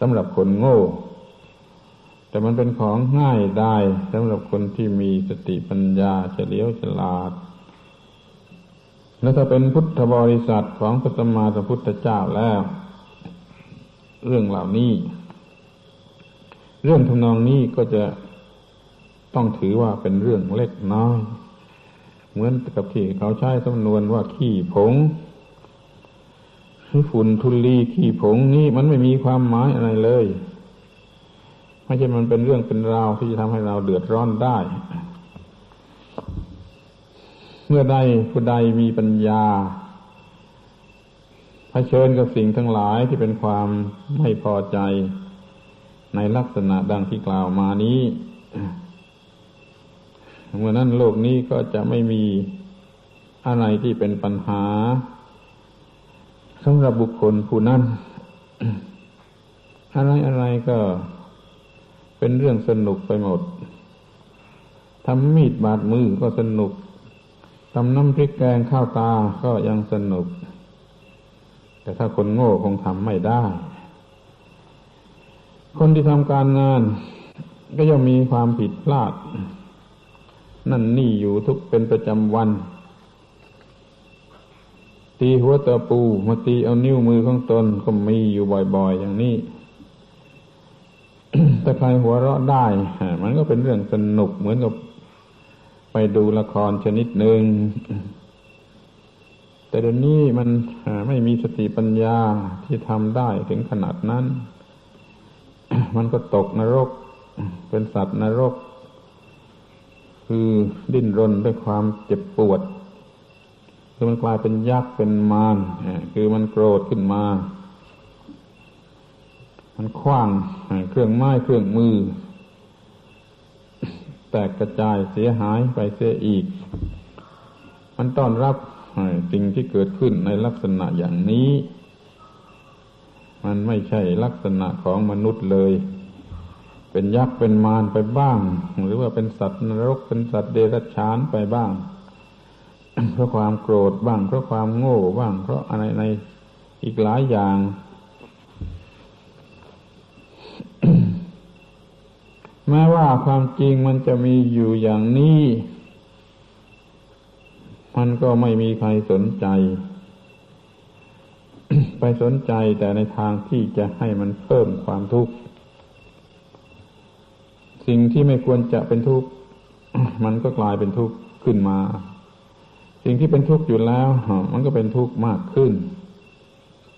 สำหรับคนโง่แต่มันเป็นของง่ายได้สำหรับคนที่มีสติปัญญาเฉลียวฉลาดและถ้าเป็นพุทธบริษัทของพระสัมมาสัมพุทธเจ้าแล้วเรื่องเหล่านี้เรื่องทำนองนี้ก็จะต้องถือว่าเป็นเรื่องเล็กน้อยเหมือนกับที่เขาใช้สำนวนว่าขี้ผงคือฝุ่นทุลีขี้ผงนี่มันไม่มีความหมายอะไรเลยไม่ใช่มันเป็นเรื่องเป็นราวที่จะทำให้เราเดือดร้อนได้เมื่อใดผู้ใดมีปัญญาเผชิญกับสิ่งทั้งหลายที่เป็นความไม่พอใจในลักษณะดังที่กล่าวมานี้เมื่อนั้นโลกนี้ก็จะไม่มีอะไรที่เป็นปัญหาสำหรับบุคคลผู้นั้น อะไรก็เป็นเรื่องสนุกไปหมดทำมีดบาดมือก็สนุกทำน้ำพริกแกงข้าวตาก็ยังสนุกแต่ถ้าคนโง่คงทำไม่ได้คนที่ทำการงานก็ย่อมมีความผิดพลาดนั่นนี่อยู่ทุกเป็นประจำวันตีหัวตะปูมาตีเอานิ้วมือของตนก็มีอยู่บ่อยๆอย่างนี้ แต่ใครหัวเราะได้มันก็เป็นเรื่องสนุกเหมือนกับไปดูละครชนิดหนึ่งแต่เดี๋ยวนี้มันไม่มีสติปัญญาที่ทำได้ถึงขนาดนั้น มันก็ตกนรกเป็นสัตว์นรกคือดิ้นรนด้วยความเจ็บปวดคือมันกลายเป็นยักษ์เป็นมารคือมันโกรธขึ้นมามันขว้างเครื่องไม้เครื่องมือแตกกระจายเสียหายไปเสียอีกมันต้อนรับสิ่งที่เกิดขึ้นในลักษณะอย่างนี้มันไม่ใช่ลักษณะของมนุษย์เลยเป็นยักษ์เป็นมารไปบ้างหรือว่าเป็นสัตว์นรกเป็นสัตว์เดรัจฉานไปบ้าง เพราะความโกรธบ้างเพราะความโง่บ้างเพราะอะไรในอีกหลายอย่าง แม้ว่าความจริงมันจะมีอยู่อย่างนี้มันก็ไม่มีใครสนใจ ไปสนใจแต่ในทางที่จะให้มันเพิ่มความทุกข์สิ่งที่ไม่ควรจะเป็นทุกข์ มันก็กลายเป็นทุกข์ขึ้นมาสิ่งที่เป็นทุกข์อยู่แล้วมันก็เป็นทุกข์มากขึ้น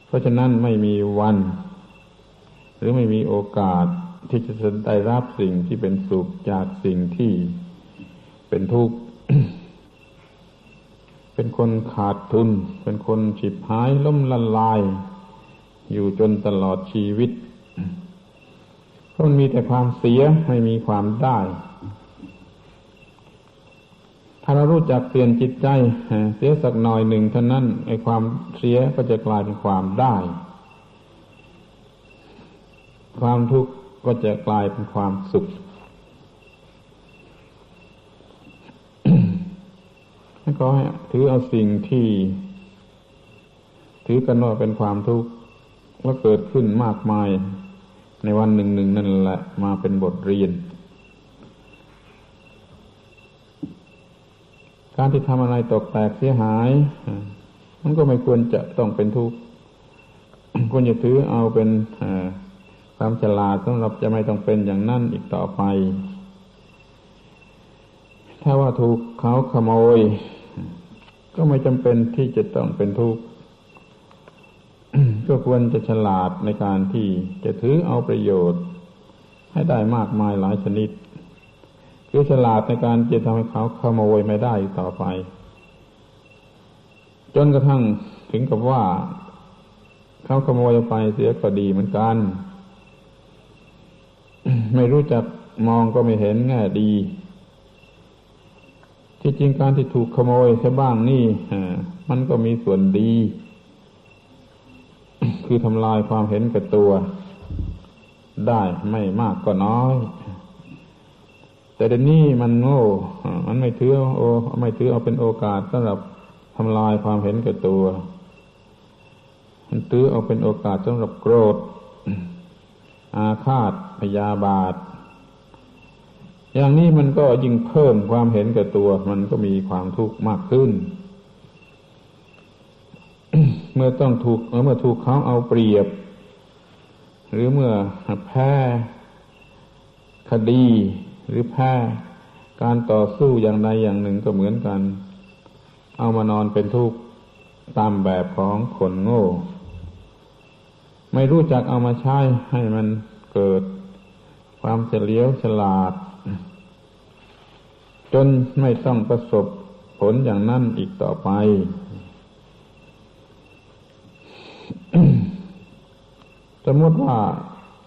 เพราะฉะนั้นไม่มีวันหรือไม่มีโอกาสที่จะได้รับสิ่งที่เป็นสุขจากสิ่งที่เป็นทุกข์ เป็นคนขาดทุนเป็นคนฉิบหายล้มละลายอยู่จนตลอดชีวิตเพราะมันมีแต่ความเสียไม่มีความได้ถ้าเรารู้จักเปลี่ยนจิตใจเสียสักหน่อยหนึ่งเท่านั้นไอ้ความเสียก็จะกลายเป็นความได้ความทุกข์ก็จะกลายเป็นความสุข แล้วก็ถือเอาสิ่งที่ถือกันว่าเป็นความทุกข์แล้วเกิดขึ้นมากมายในวันหนึ่งหนึ่งนั่นแหละมาเป็นบทเรียนการที่ทำอะไรตกแตกเสียหายมันก็ไม่ควรจะต้องเป็นทุกข์ ควรจะถือเอาเป็นความฉลาดสำหรับจะไม่ต้องเป็นอย่างนั้นอีกต่อไป ถ้าว่าถูกเขาขโมยก็ไม่จำเป็นที่จะต้องเป็นทุกข์ ก็ควรจะฉลาดในการที่จะถือเอาประโยชน์ให้ได้มากมายหลายชนิดคือฉลาดในการจะทำให้เขาขโมยไม่ได้ต่อไปจนกระทั่งถึงกับว่าเขาขโมยไปเสียก็ดีเหมือนกัน ไม่รู้จักมองก็ไม่เห็นแง่ดีที่จริงการที่ถูกขโมยซะบ้างนี่มันก็มีส่วนดี คือทำลายความเห็นแก่ตัวได้ไม่มากก็น้อยแต่เดี๋ยวนี้มันโง่มันไม่ถือเอาเป็นโอกาสสำหรับทำลายความเห็นแก่ตัวมันถือเอาเป็นโอกาสสำหรับโกรธอาฆาตพยาบาทอย่างนี้มันก็ยิ่งเพิ่มความเห็นแก่ตัวมันก็มีความทุกข์มากขึ้น เมื่อถูกเขาเอาเปรียบหรือเมื่อแพ้คดีหรือแพ้การต่อสู้อย่างใดอย่างหนึ่งก็เหมือนกันเอามานอนเป็นทุกข์ตามแบบของคนโง่ไม่รู้จักเอามาใช้ให้มันเกิดความเฉลียวฉลาดจนไม่ต้องประสบผลอย่างนั้นอีกต่อไป สมมติว่า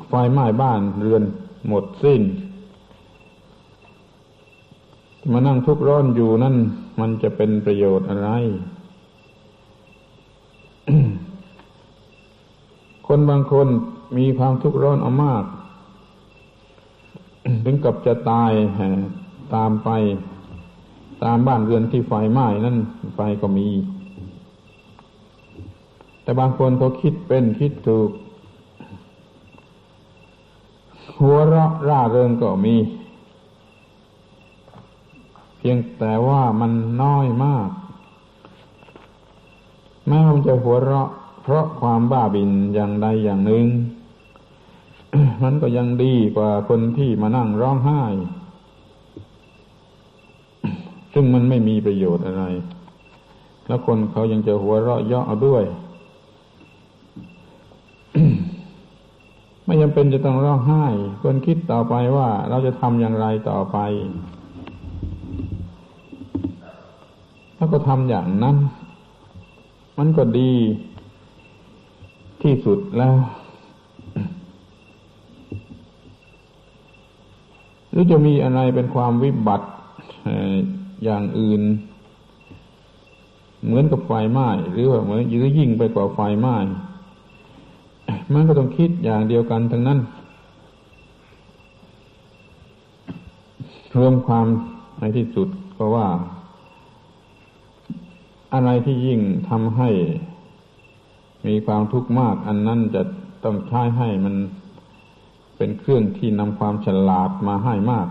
ไฟไหม้บ้านเรือนหมดสิ้นมานั่งทุกข์ร้อนอยู่นั่นมันจะเป็นประโยชน์อะไร คนบางคนมีความทุกข์ร้อนเอามาก ถึงกับจะตายตามไปตามบ้านเรือนที่ไฟไหม้นั่นไปก็มีแต่บางคนเขาคิดเป็นคิดถูกหัวเราะร่าเริงก็มีเพียงแต่ว่ามันน้อยมากแม้มันจะหัวเราะเพราะความบ้าบิ่นอย่างใดอย่างหนึ่ง มันก็ยังดีกว่าคนที่มานั่งร้องไห้ซึ่งมันไม่มีประโยชน์อะไรแล้วคนเขายังจะหัวเราะเยาะเอาด้วย ไม่จำเป็นจะต้องร้องไห้ควรคิดต่อไปว่าเราจะทำอย่างไรต่อไปแล้วก็ทำอย่างนั้นมันก็ดีที่สุดแล้ว หรือจะมีอะไรเป็นความวิบัติอย่างอื่นเหมือนกับไฟไหม้หรือว่าเหมือนยิ่งไปกว่าไฟไหม้มันก็ต้องคิดอย่างเดียวกันทั้งนั้นรวมความในที่สุดก็ว่าอะไรที่ยิ่งทำให้มีความทุกข์มากอันนั้นจะต้องใช้ให้มันเป็นเครื่องที่นำความฉลาดมาให้มาก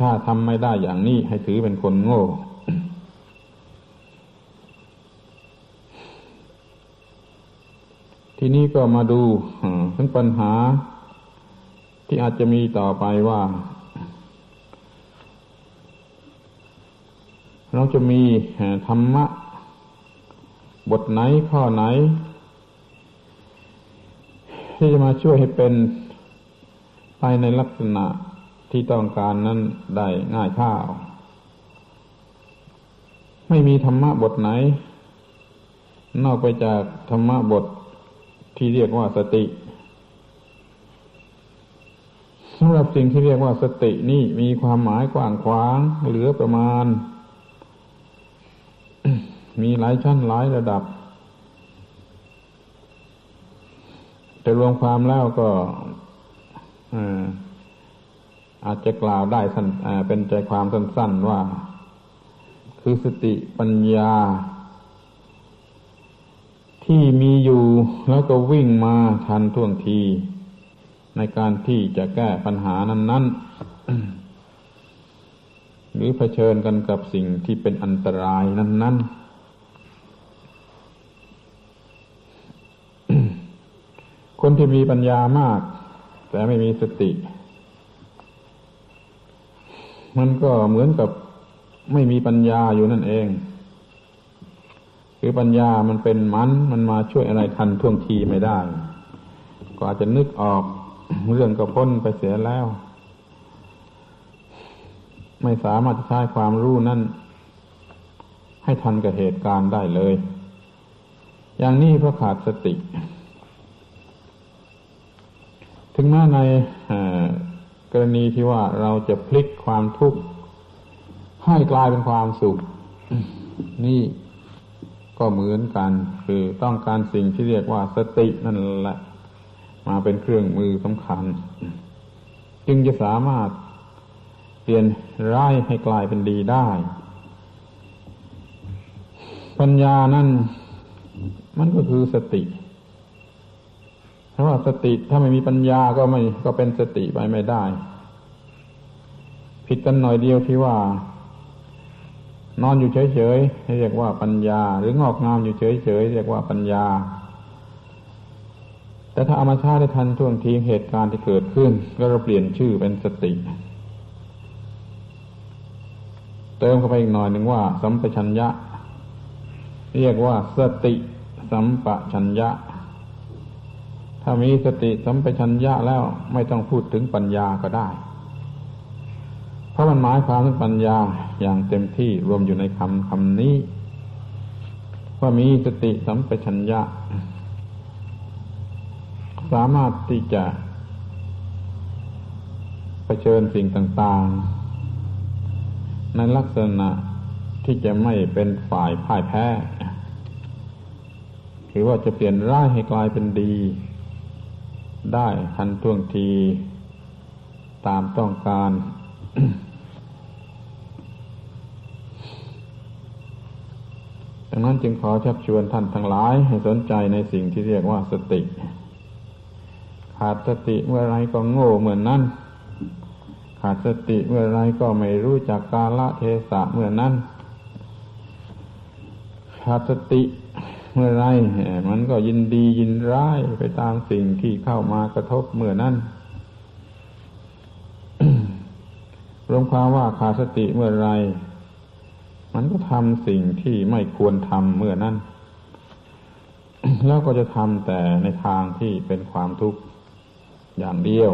ถ้าทำไม่ได้อย่างนี้ให้ถือเป็นคนโง่ ทีนี้ก็มาดูถึงปัญหาที่อาจจะมีต่อไปว่าเราจะมีธรรมะบทไหนข้อไหนที่จะมาช่วยให้เป็นไปในลักษณะที่ต้องการนั้นได้ง่ายข้าวไม่มีธรรมะบทไหนนอกไปจากธรรมะบทที่เรียกว่าสติสำหรับสิ่งที่เรียกว่าสตินี่มีความหมายกว้างขวางเหลือประมาณ มีหลายชั้นหลายระดับแต่รวมความแล้วก็อาจจะกล่าวได้เป็นใจความสั้นๆว่าคือสติปัญญาที่มีอยู่แล้วก็วิ่งมาทันท่วงทีในการที่จะแก้ปัญหานั้นๆหรือเผชิญกันกับสิ่งที่เป็นอันตรายนั้นๆ คนที่มีปัญญามากแต่ไม่มีสติ มันก็เหมือนกับไม่มีปัญญาอยู่นั่นเองคือปัญญามันเป็นมันมาช่วยอะไรทันท่วงทีไม่ได้ก็อาจจะนึกออกเรื่องก็พ้นไปเสียแล้วไม่สามารถใช้ความรู้นั่นให้ทันกับเหตุการณ์ได้เลยอย่างนี้เพราะขาดสติถึงแม้ในกรณีที่ว่าเราจะพลิกความทุกข์ให้กลายเป็นความสุข นี่ก็เหมือนกันคือต้องการสิ่งที่เรียกว่าสตินั่นแหละมาเป็นเครื่องมือสำคัญจึงจะสามารถเปลี่ยนร้ายให้กลายเป็นดีได้ปัญญานั่นมันก็คือสติเพราะว่าสติถ้าไม่มีปัญญาก็เป็นสติไปไม่ได้ผิดกันหน่อยเดียวที่ว่านอนอยู่เฉยๆเรียกว่าปัญญาหรืองอกงามอยู่เฉยๆเรียกว่าปัญญาแต่ถ้าเอามาใช้ได้ทันท่วงทีเหตุการณ์ที่เกิดขึ้นก็เราเปลี่ยนชื่อเป็นสติเติมเข้าไปอีกหน่อยหนึ่งว่าสัมปชัญญะเรียกว่าสติสัมปชัญญะถ้ามีสติสัมปชัญญะแล้วไม่ต้องพูดถึงปัญญาก็ได้เพราะมันหมายความถึงปัญญาอย่างเต็มที่รวมอยู่ในคำนี้ว่ามีสติสัมปชัญญะสามารถที่จะเผชิญสิ่งต่างๆในลักษณะที่จะไม่เป็นฝ่ายพ่ายแพ้หรือว่าจะเปลี่ยนร้ายให้กลายเป็นดีได้ทันท่วงทีตามต้องการ ดังนั้นจึงขอชักชวนท่านทั้งหลายให้สนใจในสิ่งที่เรียกว่าสติขาดสติเมื่อไรก็โง่เหมือนนั้นขาดสติเมื่อไรก็ไม่รู้จักกาลเทศะเมื่อนั้นขาดสติเมื่อไรมันก็ยินดียินร้ายไปตามสิ่งที่เข้ามากระทบเมื่อนั้น รวมความว่าขาดสติเมื่อไรมันก็ทำสิ่งที่ไม่ควรทำเมื่อนั้น แล้วก็จะทำแต่ในทางที่เป็นความทุกข์อย่างเดียว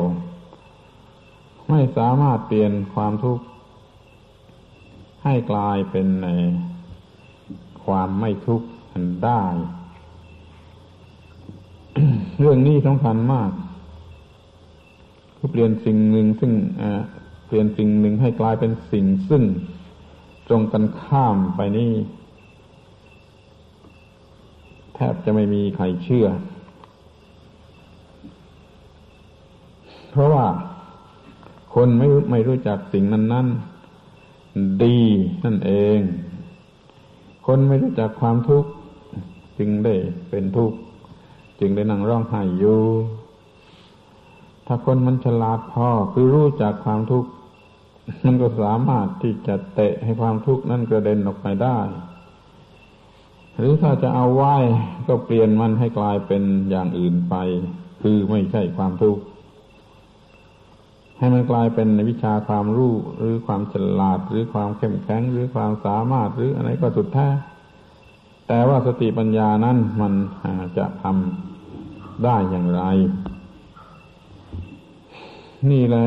ไม่สามารถเปลี่ยนความทุกข์ให้กลายเป็นในความไม่ทุกข์ได้ เรื่องนี้สำคัญมากคือเปลี่ยนสิ่งหนึ่งซึ่งเปลี่ยนสิ่งหนึ่งให้กลายเป็นสิ่งซึ่งตรงกันข้ามไปนี่แทบจะไม่มีใครเชื่อเพราะว่าคนไม่รู้จักสิ่งนั้นๆดีนั่นเองคนไม่รู้จักความทุกข์จึงได้เป็นทุกข์จึงได้นั่งร้องไห้อยู่ถ้าคนมันฉลาดพอคือรู้จักความทุกข์มันก็สามารถที่จะเตะให้ความทุกข์นั้นกระเด็นออกไปได้หรือถ้าจะเอาไว้ก็เปลี่ยนมันให้กลายเป็นอย่างอื่นไปคือไม่ใช่ความทุกข์ให้มันกลายเป็นวิชาความรู้หรือความฉลาดหรือความเข้มแข็งหรือความสามารถหรืออะไรก็สุดแท้แต่ว่าสติปัญญานั้นมันจะทำได้อย่างไรนี่แหละ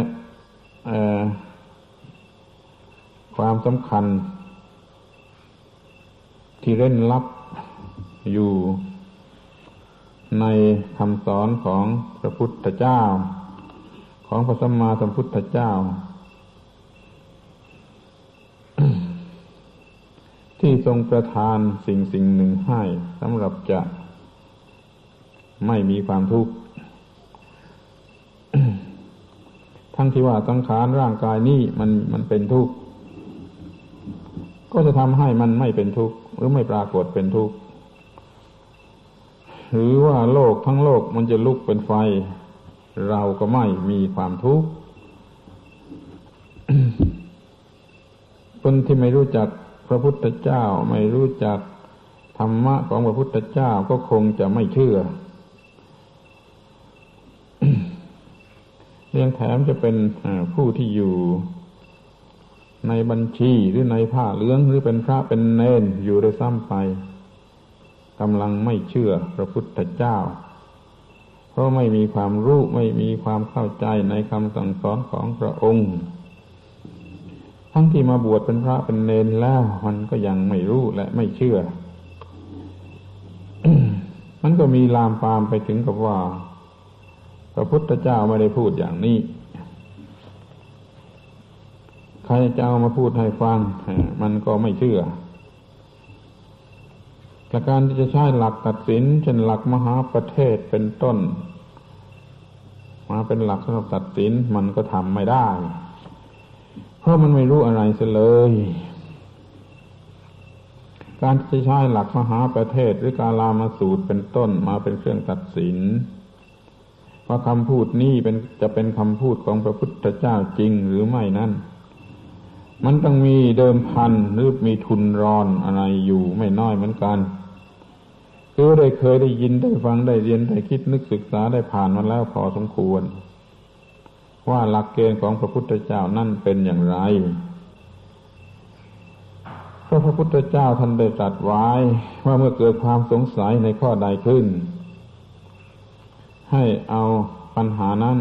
ความสำคัญที่เร้นลับอยู่ในคำสอนของพระพุทธเจ้าของพระสัมมาสัมพุทธเจ้า ที่ทรงประทานสิ่งหนึ่งให้สำหรับจะไม่มีความทุกข์ ทั้งที่ว่าสังขารร่างกายนี้มันเป็นทุกข์ก็จะทำให้มันไม่เป็นทุกข์หรือไม่ปรากฏเป็นทุกข์หรือว่าโลกทั้งโลกมันจะลุกเป็นไฟเราก็ไม่มีความทุกข์ คนที่ไม่รู้จักพระพุทธเจ้าไม่รู้จักธรรมะของพระพุทธเจ้าก็คงจะไม่เชื่อ ยังแถมจะเป็นผู้ที่อยู่ ในบัญชีหรือในผ้าเหลืองหรือเป็นพระเป็นเนนอยู่ได้ซ้ำไปกำลังไม่เชื่อพระพุทธเจ้าเพราะไม่มีความรู้ไม่มีความเข้าใจในคำสั่งสอนของพระองค์ทั้งที่มาบวชเป็นพระเป็นเนนแล้วมันก็ยังไม่รู้และไม่เชื่อ มันก็มีลามปามไปถึงกับว่าพระพุทธเจ้าไม่ได้พูดอย่างนี้ใครจะเอามาพูดให้ฟังมันก็ไม่เชื่อและการที่จะใช้หลักตัดสินเช่นหลักมหาประเทศเป็นต้นมาเป็นหลักสำหรับตัดสินมันก็ทำไม่ได้เพราะมันไม่รู้อะไรเสียเลยการที่จะใช้หลักมหาประเทศหรือกาลามาสูตรเป็นต้นมาเป็นเครื่องตัดสินว่าคำพูดนี้จะเป็นคำพูดของพระพุทธเจ้าจริงหรือไม่นั้นมันต้องมีเดิมพันหรือมีทุนรอนอะไรอยู่ไม่น้อยเหมือนกันคือได้เคยได้ยินได้ฟังได้เรียนได้คิดนึกศึกษาได้ผ่านมาแล้วพอสมควรว่าหลักเกณฑ์ของพระพุทธเจ้านั่นเป็นอย่างไรเพราะพระพุทธเจ้าท่านได้ตรัสไว้ว่าเมื่อเกิดความสงสัยในข้อใดขึ้นให้เอาปัญหานั้น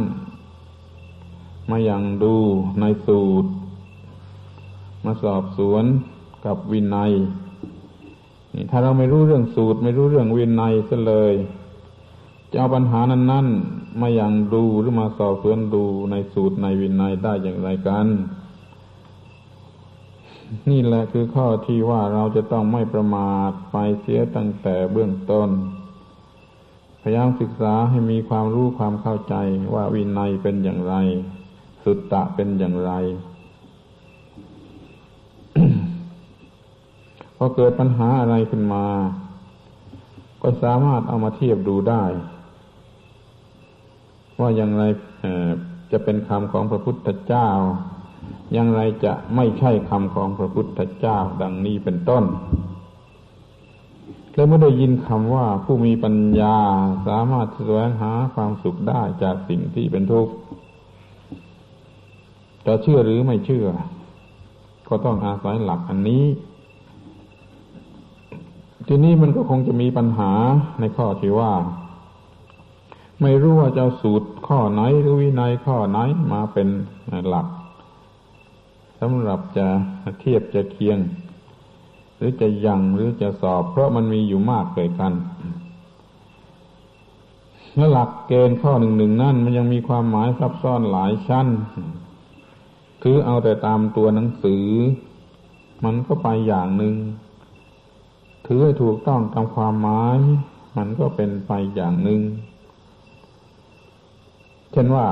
มายังดูในสูตรมาสอบสวนกับวินัยนี่ถ้าเราไม่รู้เรื่องสูตรไม่รู้เรื่องวินัยซะเลยจะเอาปัญหานั้นๆมาอย่างดูหรือมาสอบสวนดูในสูตรในวินัยได้อย่างไรกันนี่แหละคือข้อที่ว่าเราจะต้องไม่ประมาทไปเสียตั้งแต่เบื้องต้นพยายามศึกษาให้มีความรู้ความเข้าใจว่าวินัยเป็นอย่างไรสุตตะเป็นอย่างไรพอเกิดปัญหาอะไรขึ้นมาก็สามารถเอามาเทียบดูได้ว่าอย่างไรจะเป็นคำของพระพุทธเจ้าอย่างไรจะไม่ใช่คำของพระพุทธเจ้าดังนี้เป็นต้นและเมื่อได้ยินคำว่าผู้มีปัญญาสามารถแสวงหาความสุขได้จากสิ่งที่เป็นทุกข์จะเชื่อหรือไม่เชื่อก็ต้องอาศัยหลักอันนี้ทีนี้มันก็คงจะมีปัญหาในข้อที่ว่าไม่รู้ว่าจะสูตรข้อไหนหรือวินัยข้อไหนมาเป็นหลักสำหรับจะเทียบจะเคียงหรือจะยังหรือจะสอบเพราะมันมีอยู่มากเกินกันและหลักเกณฑ์ข้อหนึ่งนั่นมันยังมีความหมายซับซ้อนหลายชั้นคือเอาแต่ตามตัวหนังสือมันก็ไปอย่างหนึ่งถือให้ถูกต้องตามความหมายมันก็เป็นไปอย่างหนึ่งเช่นว่า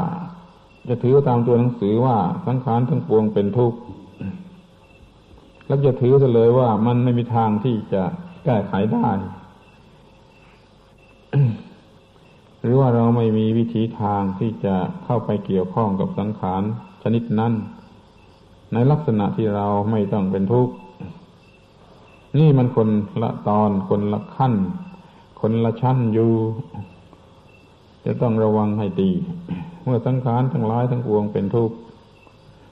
จะถือตามตัวหนังสือว่าสังขารทั้งปวงเป็นทุกข์แล้วจะถือซะเลยว่ามันไม่มีทางที่จะแก้ไขได้ หรือว่าเราไม่มีวิธีทางที่จะเข้าไปเกี่ยวข้องกับสังขารชนิดนั้นในลักษณะที่เราไม่ต้องเป็นทุกข์นี่มันคนละตอนคนละขั้นคนละชั้นอยู่จะต้องระวังให้ดีเมื่อสังขารทั้งหลายทั้งปวงเป็นทุกข์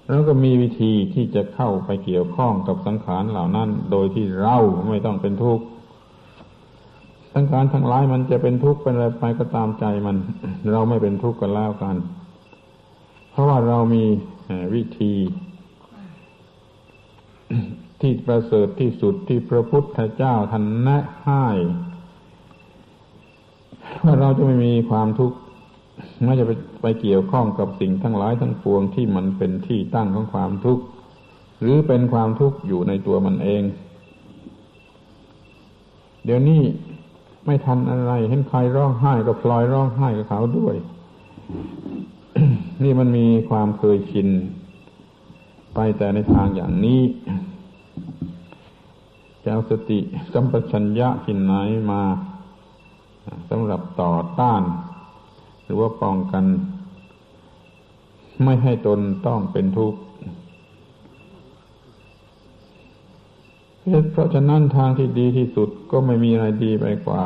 แล้วก็มีวิธีที่จะเข้าไปเกี่ยวข้องกับสังขารเหล่านั้นโดยที่เราไม่ต้องเป็นทุกข์สังขารทั้งหลายมันจะเป็นทุกข์เป็นอะไรไปก็ตามใจมันเราไม่เป็นทุกข์กันแล้วกันเพราะว่าเรามีวิธีที่ประเสริฐที่สุดที่พระพุทธเจ้าท่านแนะให้ว่าเราจะไม่มีความทุกข์ไม่จะไปเกี่ยวข้องกับสิ่งทั้งหลายทั้งปวงที่มันเป็นที่ตั้งของความทุกข์หรือเป็นความทุกข์อยู่ในตัวมันเองเดี๋ยวนี้ไม่ทันอะไรเห็นใครร้องไห้ก็พลอยร้องไห้กับเขาด้วย นี่มันมีความเคยชินไปแต่ในทางอย่างนี้จะเอาสติสัมปชัญญะที่ไหนมาสำหรับต่อต้านหรือว่าป้องกันไม่ให้ตนต้องเป็นทุกข์เพราะฉะนั้นทางที่ดีที่สุดก็ไม่มีอะไรดีไปกว่า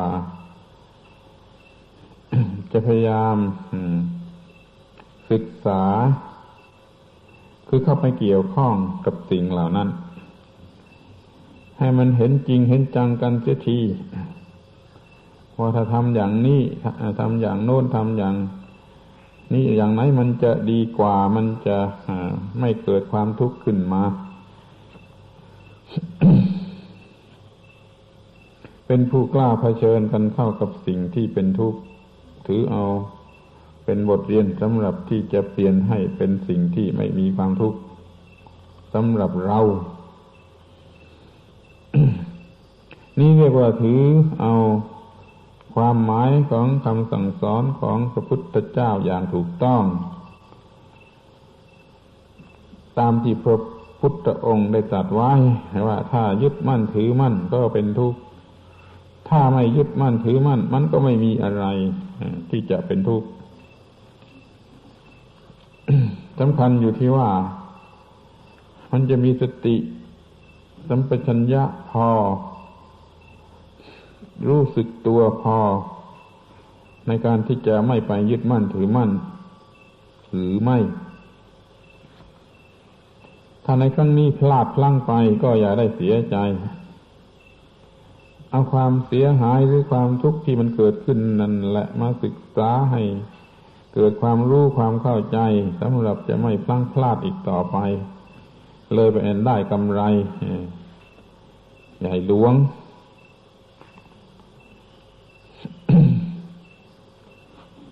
จะพยายามศึกษา คือเข้าไปเกี่ยวข้องกับสิ่งเหล่านั้นให้มันเห็นจริงเห็นจังกันเสียทีว่าถ้าทำอย่างนี้ทำอย่างโน้นทำอย่างนี้อย่างไหนมันจะดีกว่ามันจะไม่เกิดความทุกข์ขึ้นมา เป็นผู้กล้าเผชิญกันเข้ากับสิ่งที่เป็นทุกข์ถือเอาเป็นบทเรียนสำหรับที่จะเปลี่ยนให้เป็นสิ่งที่ไม่มีความทุกข์สำหรับเรา นี่เรียกว่าถือเอาความหมายของคำสั่งสอนของพระพุทธเจ้าอย่างถูกต้องตามที่พระพุทธองค์ได้ตรัสไว้ว่าถ้ายึดมั่นถือมั่นก็เป็นทุกข์ถ้าไม่ยึดมั่นถือมั่นมันก็ไม่มีอะไรที่จะเป็นทุกข์ สำคัญอยู่ที่ว่ามันจะมีสติสัมปชัญญะพอรู้สึกตัวพอในการที่จะไม่ไปยึดมั่นถือมั่นหรือไม่ถ้าในครั้งนี้พลาดพลั้งไปก็อย่าได้เสียใจเอาความเสียหายหรือความทุกข์ที่มันเกิดขึ้นนั่นแหละมาศึกษาให้เกิดความรู้ความเข้าใจสำหรับจะไม่พลั้งพลาดอีกต่อไปเลยไปได้กำไรใหญ่หลวง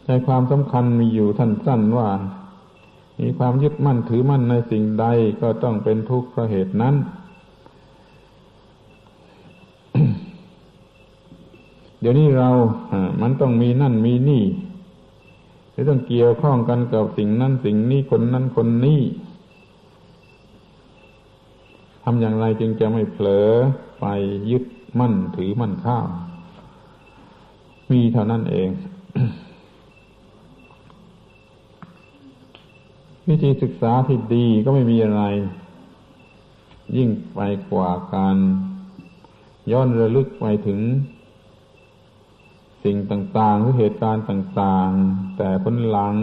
ในความสำคัญมีอยู่สั้นๆว่ามีความยึดมั่นถือมั่นในสิ่งใดก็ต้องเป็นทุกข์เพราะเหตุนั้น เดี๋ยวนี้เรามันต้องมีนั่นมีนี่ต้องเกี่ยวข้องกันกับสิ่งนั้นสิ่งนี้คนนั้นคนนี้ทำอย่างไรจึงจะไม่เผลอไปยึดมั่นถือมั่นข้าวมีเท่านั้นเอง วิธีศึกษาที่ดีก็ไม่มีอะไรยิ่งไปกว่าการย้อนระลึกไปถึงสิ่งต่างๆหรือเหตุการณ์ต่างๆแต่ผลหลัง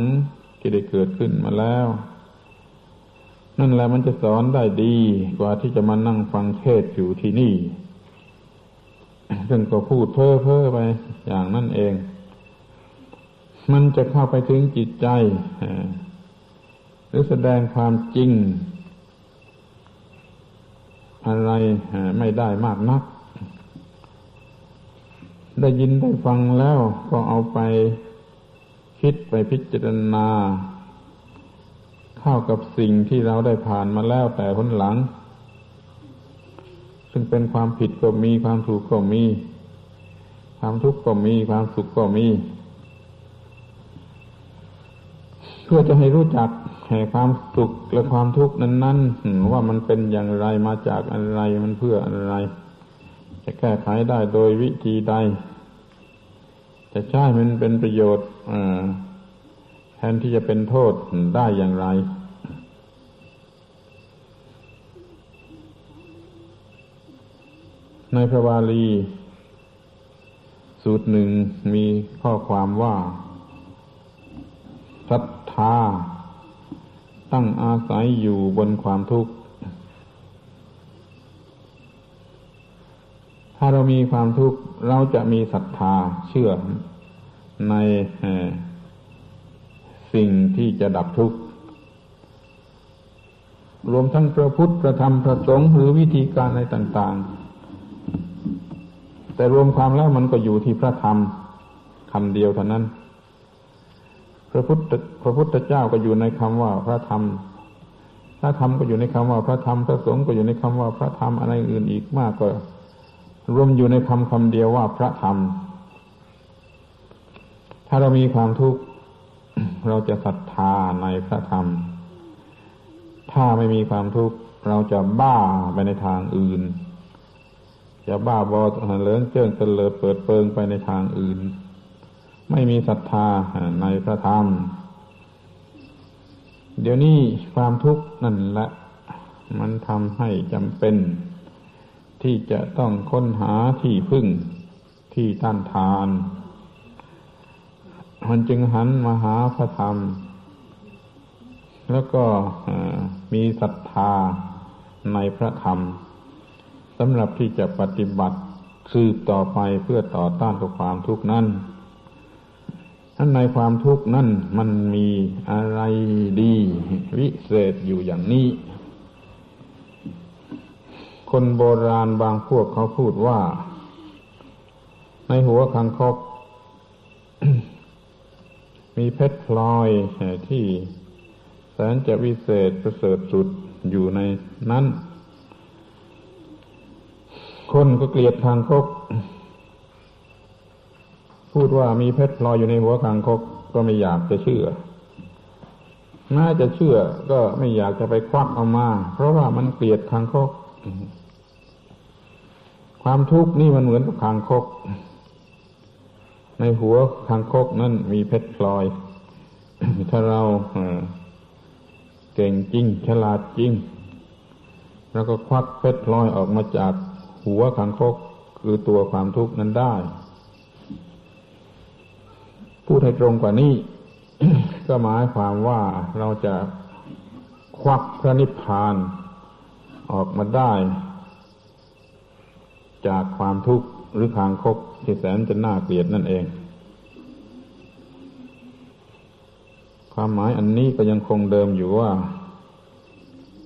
ที่ได้เกิดขึ้นมาแล้วนั่นแหละมันจะสอนได้ดีกว่าที่จะมานั่งฟังเทศน์อยู่ที่นี่ซึ่งก็พูดเพ้อเพ้อไปอย่างนั่นเองมันจะเข้าไปถึงจิตใจหรือแสดงความจริงอะไรไม่ได้มากนักได้ยินได้ฟังแล้วก็เอาไปคิดไปพิจารณาเข้ากับสิ่งที่เราได้ผ่านมาแล้วแต่ผลหลังซึ่งเป็นความผิดก็มีความถูกก็มีความทุกข์ก็มีความสุขก็มีเพื่อจะให้รู้จักแห่ความสุขและความทุกข์นั้นๆว่ามันเป็นอย่างไรมาจากอะไรมันเพื่ออะไรจะแก้ไขได้โดยวิธีใดจะใช้มันเป็นประโยชน์แทนที่จะเป็นโทษได้อย่างไรในพระบาลีสูตรหนึ่งมีข้อความว่าศรัทธาตั้งอาศัยอยู่บนความทุกข์ถ้าเรามีความทุกข์เราจะมีศรัทธาเชื่อในสิ่งที่จะดับทุกข์รวมทั้งพระพุทธพระธรรมพระสงฆ์หรือวิธีการอะไรต่างๆแต่รวมความแล้วมันก็อยู่ที่พระธรรมคำเดียวเท่านั้นพระพุทธเจ้าก็อยู่ในคำว่าพระธรรมพระธรรมก็อยู่ในคำว่าพระธรรมพระสงฆ์ก็อยู่ในคำว่าพระธรรมอะไรอื่นอีกมากก็รวมอยู่ในคำคำเดียวว่าพระธรรมถ้าเรามีความทุกข์เราจะศรัทธาในพระธรรมถ้าไม่มีความทุกข์เราจะบ้าไปในทางอื่นจะบ้าบอเลิ้งเจิ้งเตลิดเปิดเปิงไปในทางอื่นไม่มีศรัทธาในพระธรรมเดี๋ยวนี้ความทุกข์นั่นแหละมันทำให้จำเป็นที่จะต้องค้นหาที่พึ่งที่ต้านทานมันจึงหันมาหาพระธรรม แล้วก็มีศรัทธาในพระธรรมสำหรับที่จะปฏิบัติสืบต่อไปเพื่อต่อต้านกับความทุกข์นั้นท่านในความทุกข์นั้นมันมีอะไรดีวิเศษอยู่อย่างนี้คนโบราณบางพวกเขาพูดว่าในหัวคังคก มีเพชรพลอยที่แสนจะวิเศษประเสริฐสุดอยู่ในนั้นคนก็เกลียดคางคกพูดว่ามีเพชรพลอยอยู่ในหัวคางคกก็ไม่อยากจะเชื่อน่าจะเชื่อก็ไม่อยากจะไปควักเอามาเพราะว่ามันเกลียดคางคกความทุกข์นี่มันเหมือนกับคางคกในหัวคางคกนั่นมีเพชรพลอย ถ้าเราเก่งจริงฉลาดจริงแล้วก็ควักเพชรพลอยออกมาจากหัวคางคกคือตัวความทุกข์นั้นได้พูดให้ตรงกว่านี้ ก็หมายความว่าเราจะควักพระนิพพานออกมาได้จากความทุกข์หรือคางคกที่แสนจะน่าเกลียดนั่นเองความหมายอันนี้ก็ยังคงเดิมอยู่ว่า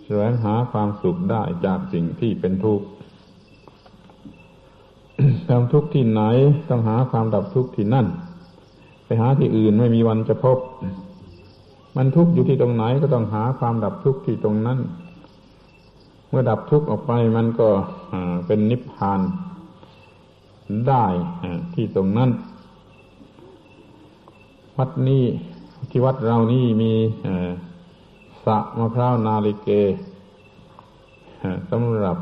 แสวงหาความสุขได้จากสิ่งที่เป็นทุกข์ ความทุกข์ที่ไหนต้องหาความดับทุกข์ที่นั่นไปหาที่อื่นไม่มีวันจะพบมันทุกข์อยู่ที่ตรงไหนก็ต้องหาความดับทุกข์ที่ตรงนั้นเมื่อดับทุกข์ออกไปมันก็เป็นนิพพานได้ที่ตรงนั้นวัดนี้ที่วัดเรานี่มีสระมะพร้าวนาลิเกสำหรับ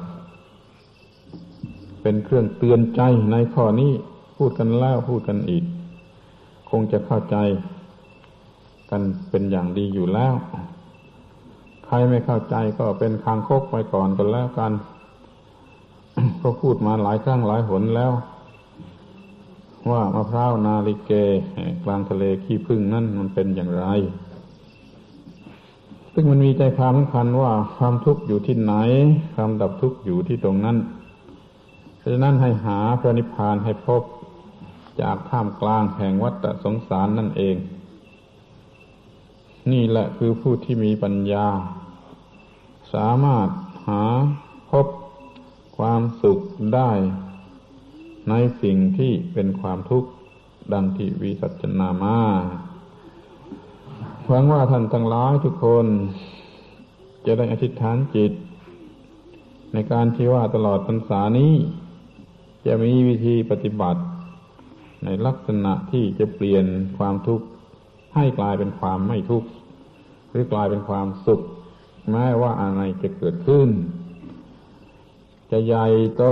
เป็นเครื่องเตือนใจในข้อนี้พูดกันแล้วพูดกันอีกคงจะเข้าใจกันเป็นอย่างดีอยู่แล้วใครไม่เข้าใจก็เป็นคางคกไปก่อนกันแล้วกันก็พูดมาหลายครั้งหลายหนแล้วว่ามะพร้าวนาลิเกกลางทะเลขี้ผึ้งนั่นมันเป็นอย่างไรซึ่งมันมีใจความสำคัญว่าความทุกข์อยู่ที่ไหนความดับทุกข์อยู่ที่ตรงนั้นเพราะฉะนั้นให้หาพระนิพพานให้พบจากท่ามกลางแห่งวัฏสงสารนั่นเองนี่แหละคือผู้ที่มีปัญญาสามารถหาพบความสุขได้ในสิ่งที่เป็นความทุกข์ดังที่วิสัชนามาหวังว่าท่านทั้งหลายทุกคนจะได้อธิษฐานจิตในการที่ว่าตลอดพรรษานี้จะมีวิธีปฏิบัติในลักษณะที่จะเปลี่ยนความทุกข์ให้กลายเป็นความไม่ทุกข์หรือกลายเป็นความสุขแม้ว่าอะไรจะเกิดขึ้นจะใหญ่โต